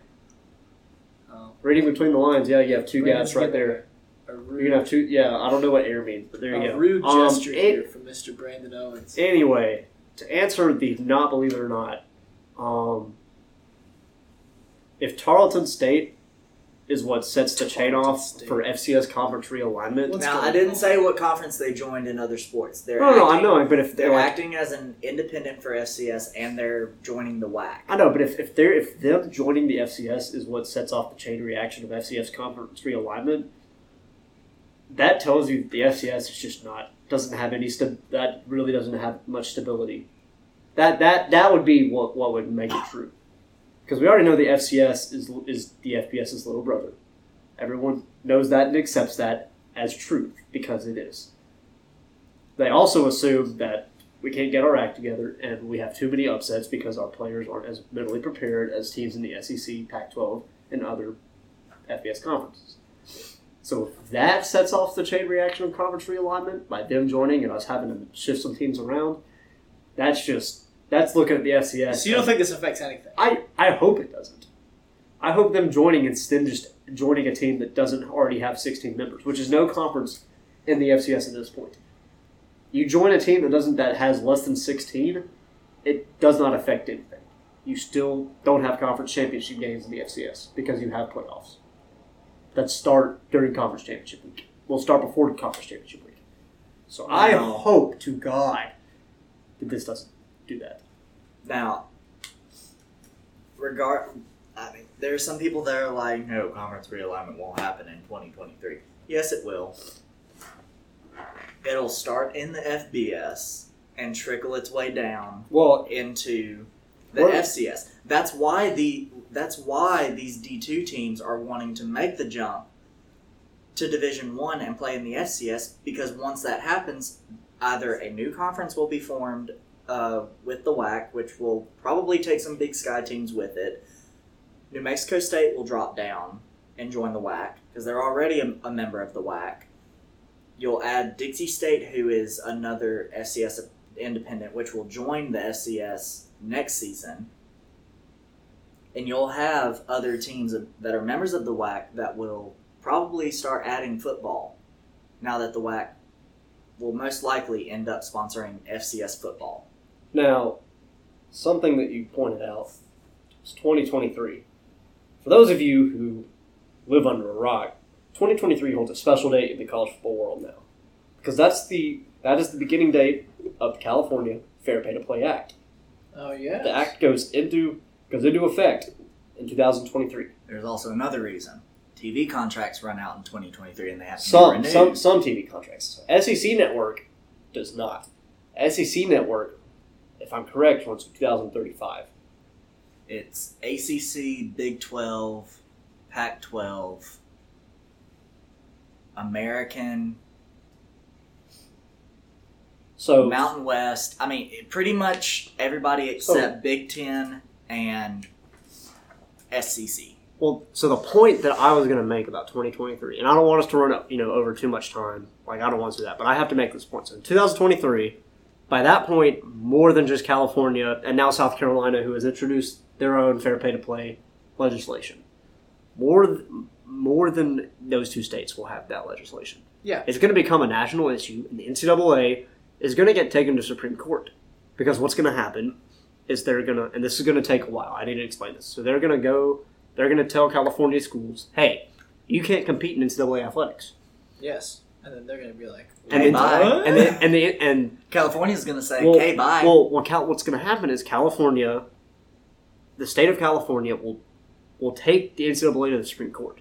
Oh. Reading between the lines, yeah, you have two gaps right there. You're gonna have two. Yeah, I don't know what air means, but there you a go. A rude um, gesture here from Mister Brandon Owens. Anyway, to answer the not believe it or not. Um, if Tarleton State is what sets the Tarleton chain off State. for F C S conference realignment, What's now I didn't on? say what conference they joined in other sports. They're no, acting, no, I know. But if they're, they're like, acting as an independent for F C S and they're joining the W A C, I know. But if if they're if them joining the F C S is what sets off the chain reaction of F C S conference realignment, that tells you the F C S is just not doesn't have any st- that really doesn't have much stability. That that that would be what, what would make it true, because we already know the F C S is is the F B S's little brother. Everyone knows that and accepts that as truth because it is. They also assume that we can't get our act together and we have too many upsets because our players aren't as mentally prepared as teams in the S E C, Pac twelve, and other F B S conferences. So if that sets off the chain reaction of conference realignment by them joining and us having to shift some teams around. That's just, that's looking at the F C S. So you don't think this affects anything? I, I hope it doesn't. I hope them joining instead of just joining a team that doesn't already have sixteen members, which is no conference in the F C S at this point. You join a team that doesn't that has less than sixteen, it does not affect anything. You still don't have conference championship games in the F C S because you have playoffs that start during conference championship week. We'll start before conference championship week. So wow. I hope to God... This doesn't do that. Now, regard, I mean, there are some people that are like, no, conference realignment won't happen in twenty twenty-three. Yes, it will. It'll start in the F B S and trickle its way down well into the F C S. That's why the that's why these D two teams are wanting to make the jump to Division One and play in the F C S, because once that happens, either a new conference will be formed uh, with the W A C, which will probably take some Big Sky teams with it. New Mexico State will drop down and join the W A C, because they're already a, a member of the W A C. You'll add Dixie State, who is another F C S independent, which will join the F C S next season. And you'll have other teams that are members of the W A C that will probably start adding football, now that the W A C will most likely end up sponsoring F C S football. Now, something that you pointed out is twenty twenty-three. For those of you who live under a rock, twenty twenty-three holds a special date in the college football world now, because that's the that is the beginning date of the California Fair Pay to Play Act. Oh yeah. The act goes into goes into effect in two thousand twenty-three. There's also another reason. T V contracts run out in twenty twenty-three, and they have to some, be renewed. Some, some T V contracts. S E C Network does not. S E C Network, if I'm correct, runs to two thousand thirty-five. It's A C C, Big twelve, Pac twelve, American, so Mountain West. I mean, pretty much everybody except so, Big Ten and S E C. Well, so the point that I was going to make about twenty twenty-three, and I don't want us to run up, you know, over too much time. Like, I don't want to do that, but I have to make this point. So in twenty twenty-three, by that point, more than just California and now South Carolina, who has introduced their own fair pay to play legislation, more th- more than those two states will have that legislation. Yeah, it's going to become a national issue, and the N C double A is going to get taken to Supreme Court, because what's going to happen is they're going to, and this is going to take a while. I need to explain this. So they're going to go. They're going to tell California schools, hey, you can't compete in N C double A athletics. Yes. And then they're going to be like, and then, bye. And, then, and, then, and California's going to say, well, okay, bye. Well, well what's going to happen is California, the state of California, will will take the N C double A to the Supreme Court.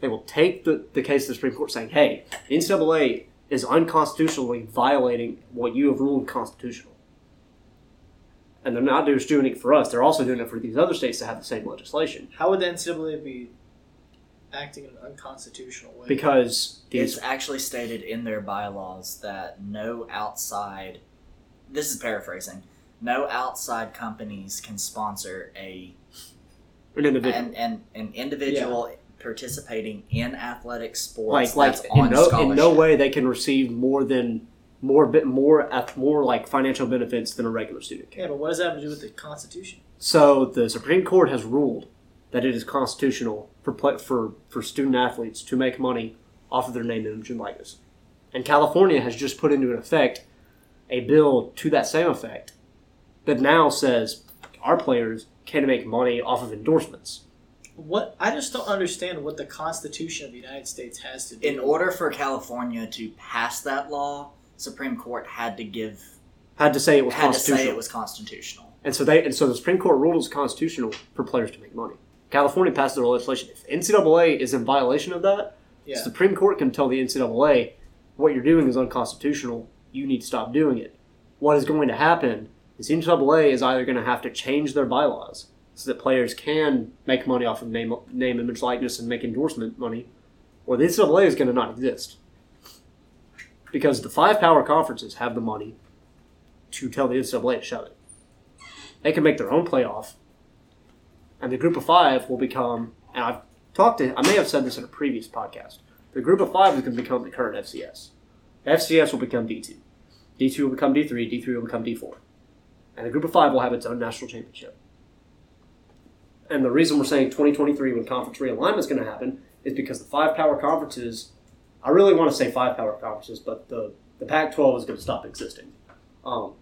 They will take the, the case to the Supreme Court, saying, hey, the N C double A is unconstitutionally violating what you have ruled constitutional. And they're not just doing it for us. They're also doing it for these other states that have the same legislation. How would the N C double A be acting in an unconstitutional way? Because these... It's actually stated in their bylaws that no outside... This is paraphrasing. No outside companies can sponsor a... An individual. An, an, an individual yeah. participating in athletic sports like, that's like, on in no, scholarship. In no way they can receive more than... more bit more more like financial benefits than a regular student can. Yeah, but what does that have to do with the Constitution? So the Supreme Court has ruled that it is constitutional for for for student athletes to make money off of their name, image, and likeness. And California has just put into effect a bill to that same effect that now says our players can make money off of endorsements. What I just don't understand what the Constitution of the United States has to do. In order for California to pass that law, Supreme Court had to give had to say it was had constitutional. To say it was constitutional, and so they and so the Supreme Court ruled it was constitutional for players to make money. California passed their legislation. If N C double A is in violation of that, yeah. the Supreme Court can tell the N C double A what you're doing is unconstitutional. You need to stop doing it. What is going to happen is N C double A is either going to have to change their bylaws so that players can make money off of name, name, image, likeness, and make endorsement money, or the N C double A is going to not exist. Because the five power conferences have the money to tell the N C double A to shut it. They can make their own playoff. And the group of five will become, and I've talked to, I may have said this in a previous podcast, the group of five is going to become the current F C S. The F C S will become D two. D two will become D three. D three will become D four. And the group of five will have its own national championship. And the reason we're saying twenty twenty-three, when conference realignment is going to happen, is because the five power conferences, I really want to say five power conferences, but the, the Pac twelve is going to stop existing. Um,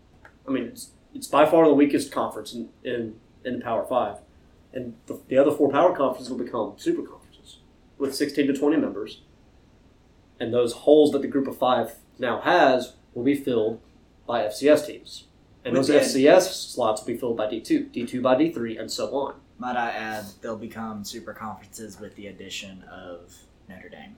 I mean, it's it's by far the weakest conference in, in, in the Power Five. And the, the other four power conferences will become super conferences with sixteen to twenty members. And those holes that the group of five now has will be filled by F C S teams. And those F C S slots will be filled by D two, D two by D three, and so on. Might I add, they'll become super conferences with the addition of Notre Dame.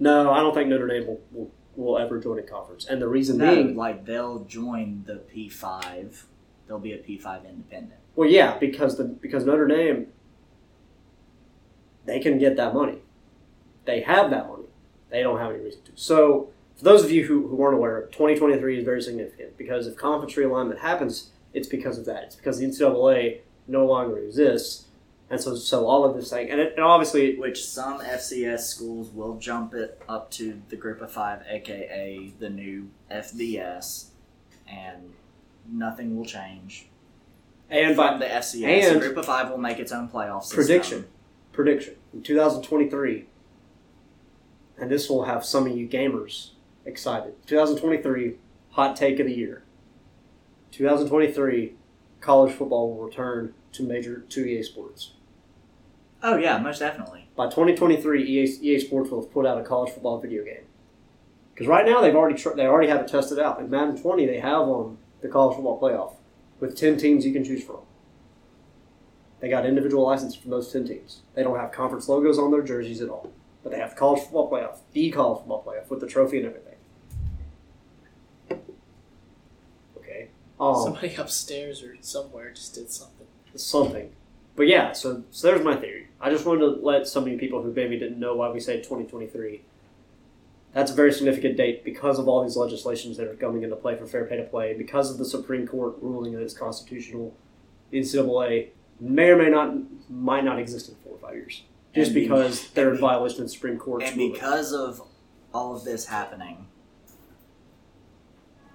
No, I don't think Notre Dame will, will, will ever join a conference. And the reason no, being... like, they'll join the P five, the they'll be a P five independent. Well, yeah, because the because Notre Dame, they can get that money. They have that money. They don't have any reason to. So, for those of you who, who aren't aware, twenty twenty-three is very significant because if conference realignment happens, it's because of that. It's because the N C double A no longer exists. And so, so all of this thing, and, it, and obviously... Which some F C S schools will jump it up to the Group of Five, a k a the new F B S, and nothing will change. And by the F C S, the Group of Five will make its own playoff system. Prediction. Prediction. In two thousand twenty-three, and this will have some of you gamers excited. twenty twenty-three, hot take of the year. twenty twenty-three, college football will return to major to E A Sports. Oh, yeah, most definitely. By twenty twenty-three, E A, E A Sports will have put out a college football video game. Because right now, they've already tr- they already have it tested out. In Madden twenty, they have um, the college football playoff with ten teams you can choose from. They got individual licenses from those ten teams. They don't have conference logos on their jerseys at all. But they have the college football playoff, the college football playoff, with the trophy and everything. Okay. Um, Somebody upstairs or somewhere just did something. Something. But yeah, so so there's my theory. I just wanted to let some of you people who maybe didn't know why we say twenty twenty-three. That's a very significant date because of all these legislations that are coming into play for fair pay to play, because of the Supreme Court ruling that it's constitutional. The N C double A may or may not might not exist in four or five years. Just and because they're in violation of the Supreme Court. And ruling. Because of all of this happening,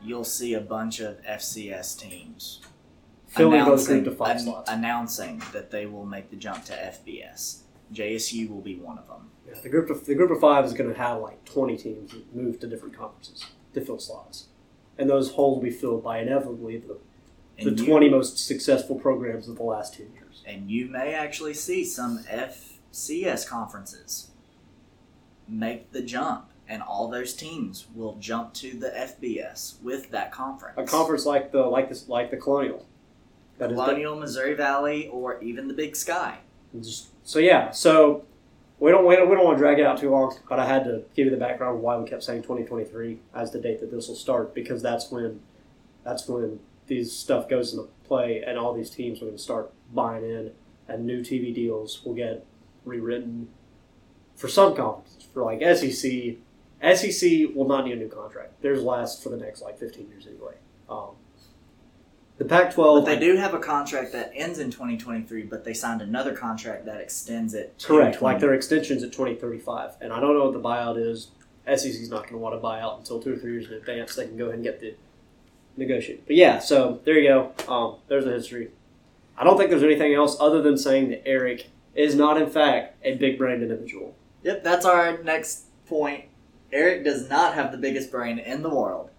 you'll see a bunch of F C S teams filling those group to five an, slots. Announcing that they will make the jump to F B S. J S U will be one of them. Yeah, the group of the group of five is going to have like twenty teams move to different conferences to fill slots, and those holes will be filled by inevitably the and the you, twenty most successful programs of the last ten years. And you may actually see some F C S conferences make the jump. And all those teams will jump to the F B S with that conference. A conference like the like this like the Colonial, that Colonial, is the, Missouri Valley, or even the Big Sky. Just, so yeah, so we don't we don't, we don't want to drag it out too long, but I had to give you the background of why we kept saying twenty twenty-three as the date that this will start, because that's when that's when these stuff goes into play, and all these teams are going to start buying in, and new T V deals will get rewritten for some conferences, for like S E C. S E C will not need a new contract. Theirs lasts for the next, like, fifteen years anyway. Um, the Pac twelve... But they do have a contract that ends in twenty twenty-three, but they signed another contract that extends it to... Correct, like their extension's at twenty thirty-five. And I don't know what the buyout is. S E C's not going to want to buy out until two or three years in advance. They can go ahead and get the negotiate. But yeah, so there you go. Um, there's the history. I don't think there's anything else other than saying that Eric is not, in fact, a big-brained individual. Yep, that's our next point. Eric does not have the biggest brain in the world.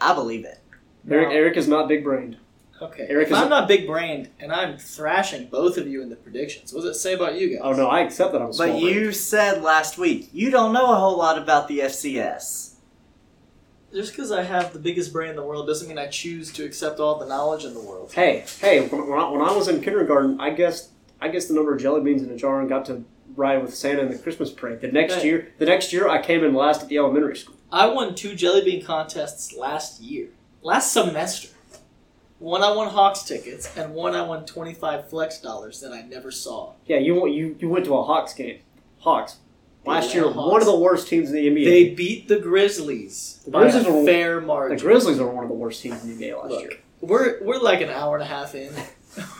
I believe it. No. Eric, Eric is not big-brained. Okay. Eric if is I'm a- not big-brained, and I'm thrashing both of you in the predictions, what does it say about you guys? Oh, no, I accept that I'm small. But you said last week, you don't know a whole lot about the F C S. Just because I have the biggest brain in the world doesn't mean I choose to accept all the knowledge in the world. Hey, hey, when I, when I was in kindergarten, I guessed, I guessed the number of jelly beans in a jar and got to... ride with Santa in the Christmas parade. The next okay. year, the next year, I came in last at the elementary school. I won two jelly bean contests last year, last semester. One I won Hawks tickets, and one I won twenty-five flex dollars that I never saw. Yeah, you you you went to a Hawks game. Hawks last year, Hawks. One of the worst teams in the N B A. They beat the Grizzlies. The Grizzlies are fair margin. The Grizzlies are one of the worst teams in the N B A last Look, year. We're we're like an hour and a half in.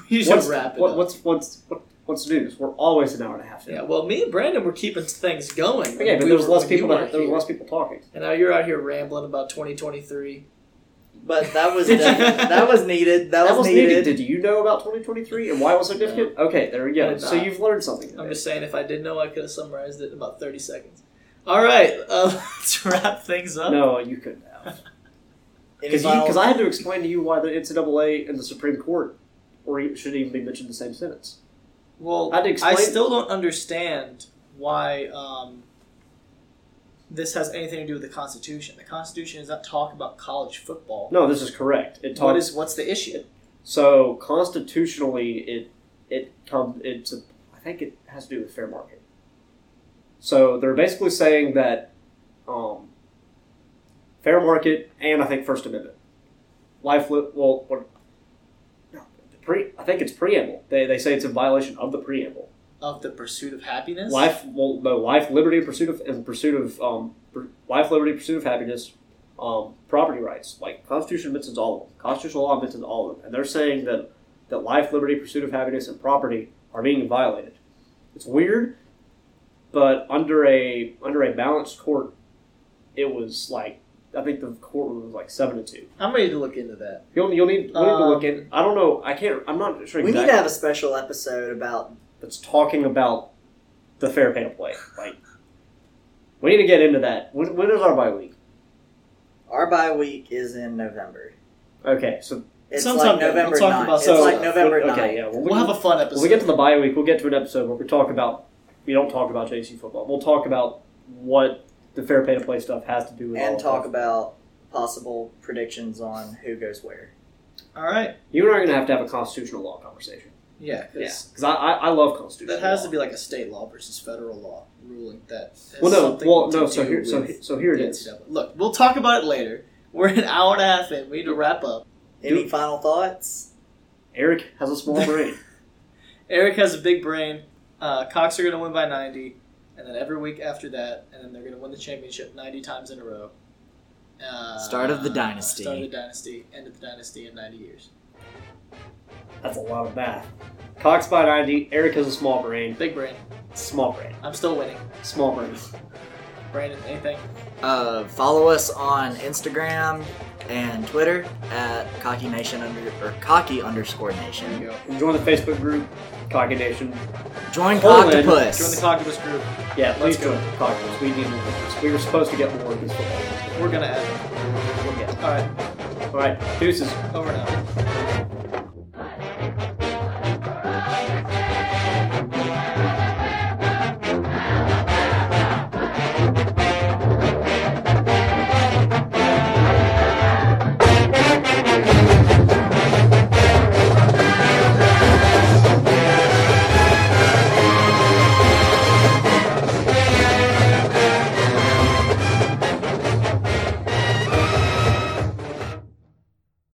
You should wrap it what, up. What's what's what? What's the news? We're always an hour and a half in. Yeah, well, me and Brandon were keeping things going. Okay, but we there was less people. That, there was less people talking. And now you're out here rambling about twenty twenty-three. But that was that was needed. That, that was needed. needed. Did you know about twenty twenty-three and why it was so difficult? No. Okay, there we go. So you've learned something today. I'm just saying, if I did know, I could have summarized it in about thirty seconds. All right, uh, let's wrap things up. No, you couldn't have. Because I had to explain to you why the N C double A and the Supreme Court, or shouldn't even be mentioned in the same sentence. Well, I still don't understand why um, this has anything to do with the Constitution. The Constitution does not talk about college football. No, this is correct. It talks, what is what's the issue? So constitutionally, it it comes. It's a, I think it has to do with fair market. So they're basically saying that um, fair market and I think First Amendment, life. Well, what. pre. I think it's preamble. They they say it's a violation of the preamble. Of the pursuit of happiness. Life, well, no, life, liberty, pursuit of and pursuit of um, per, life, liberty, pursuit of happiness, um, property rights. Like Constitution mentions all of them. Constitutional law mentions all of them, and they're saying that that life, liberty, pursuit of happiness, and property are being violated. It's weird, but under a under a balanced court, it was like. I think the court was like seven to two. I'm ready to look into that. You'll, you'll need, we'll um, need to look in. I don't know. I can't. I'm not sure. We exactly. need to have a special episode about that's talking about the fair pay to play. Like, we need to get into that. When, when is our bye week? Our bye week is in November. Okay, so it's sometime like November we'll ninth. It's so, like November ninth. Okay, yeah, well, we'll we, have a fun episode. When we get to the bye week, we'll get to an episode where we talk about. We don't talk about J C football. We'll talk about what. The fair pay to play stuff has to do with and all and talk about possible predictions on who goes where. All right. You and I are going to have to have a constitutional law conversation. Yeah. Because yeah. I, I, I love constitutional law. That has law. to be like a state law versus federal law ruling that has well, no, something well, to no, do so here, with so, so here it is. Look, we'll talk about it later. We're an hour and a half in. We need to wrap up. Any Dude, final thoughts? Eric has a small brain. Eric has a big brain. Uh, Cox are going to win by ninety. And then every week after that, and then they're going to win the championship ninety times in a row. Uh, start of the dynasty. Start of the dynasty. End of the dynasty in ninety years. That's a lot of math. Cox by ninety. Eric has a small brain. Big brain. Small brain. I'm still winning. Small brain. Brandon, anything? Uh, follow us on Instagram and Twitter at Cocky Nation under or Cocky underscore Nation. There you go. Join the Facebook group, Cocky Nation. Join Cocktopus. Join the Cocktopus group. Yeah, please join Cocktopus. We need more. We were supposed to get more of this football. We're gonna add it. We'll get it. All right. All right. Deuces. Over and out.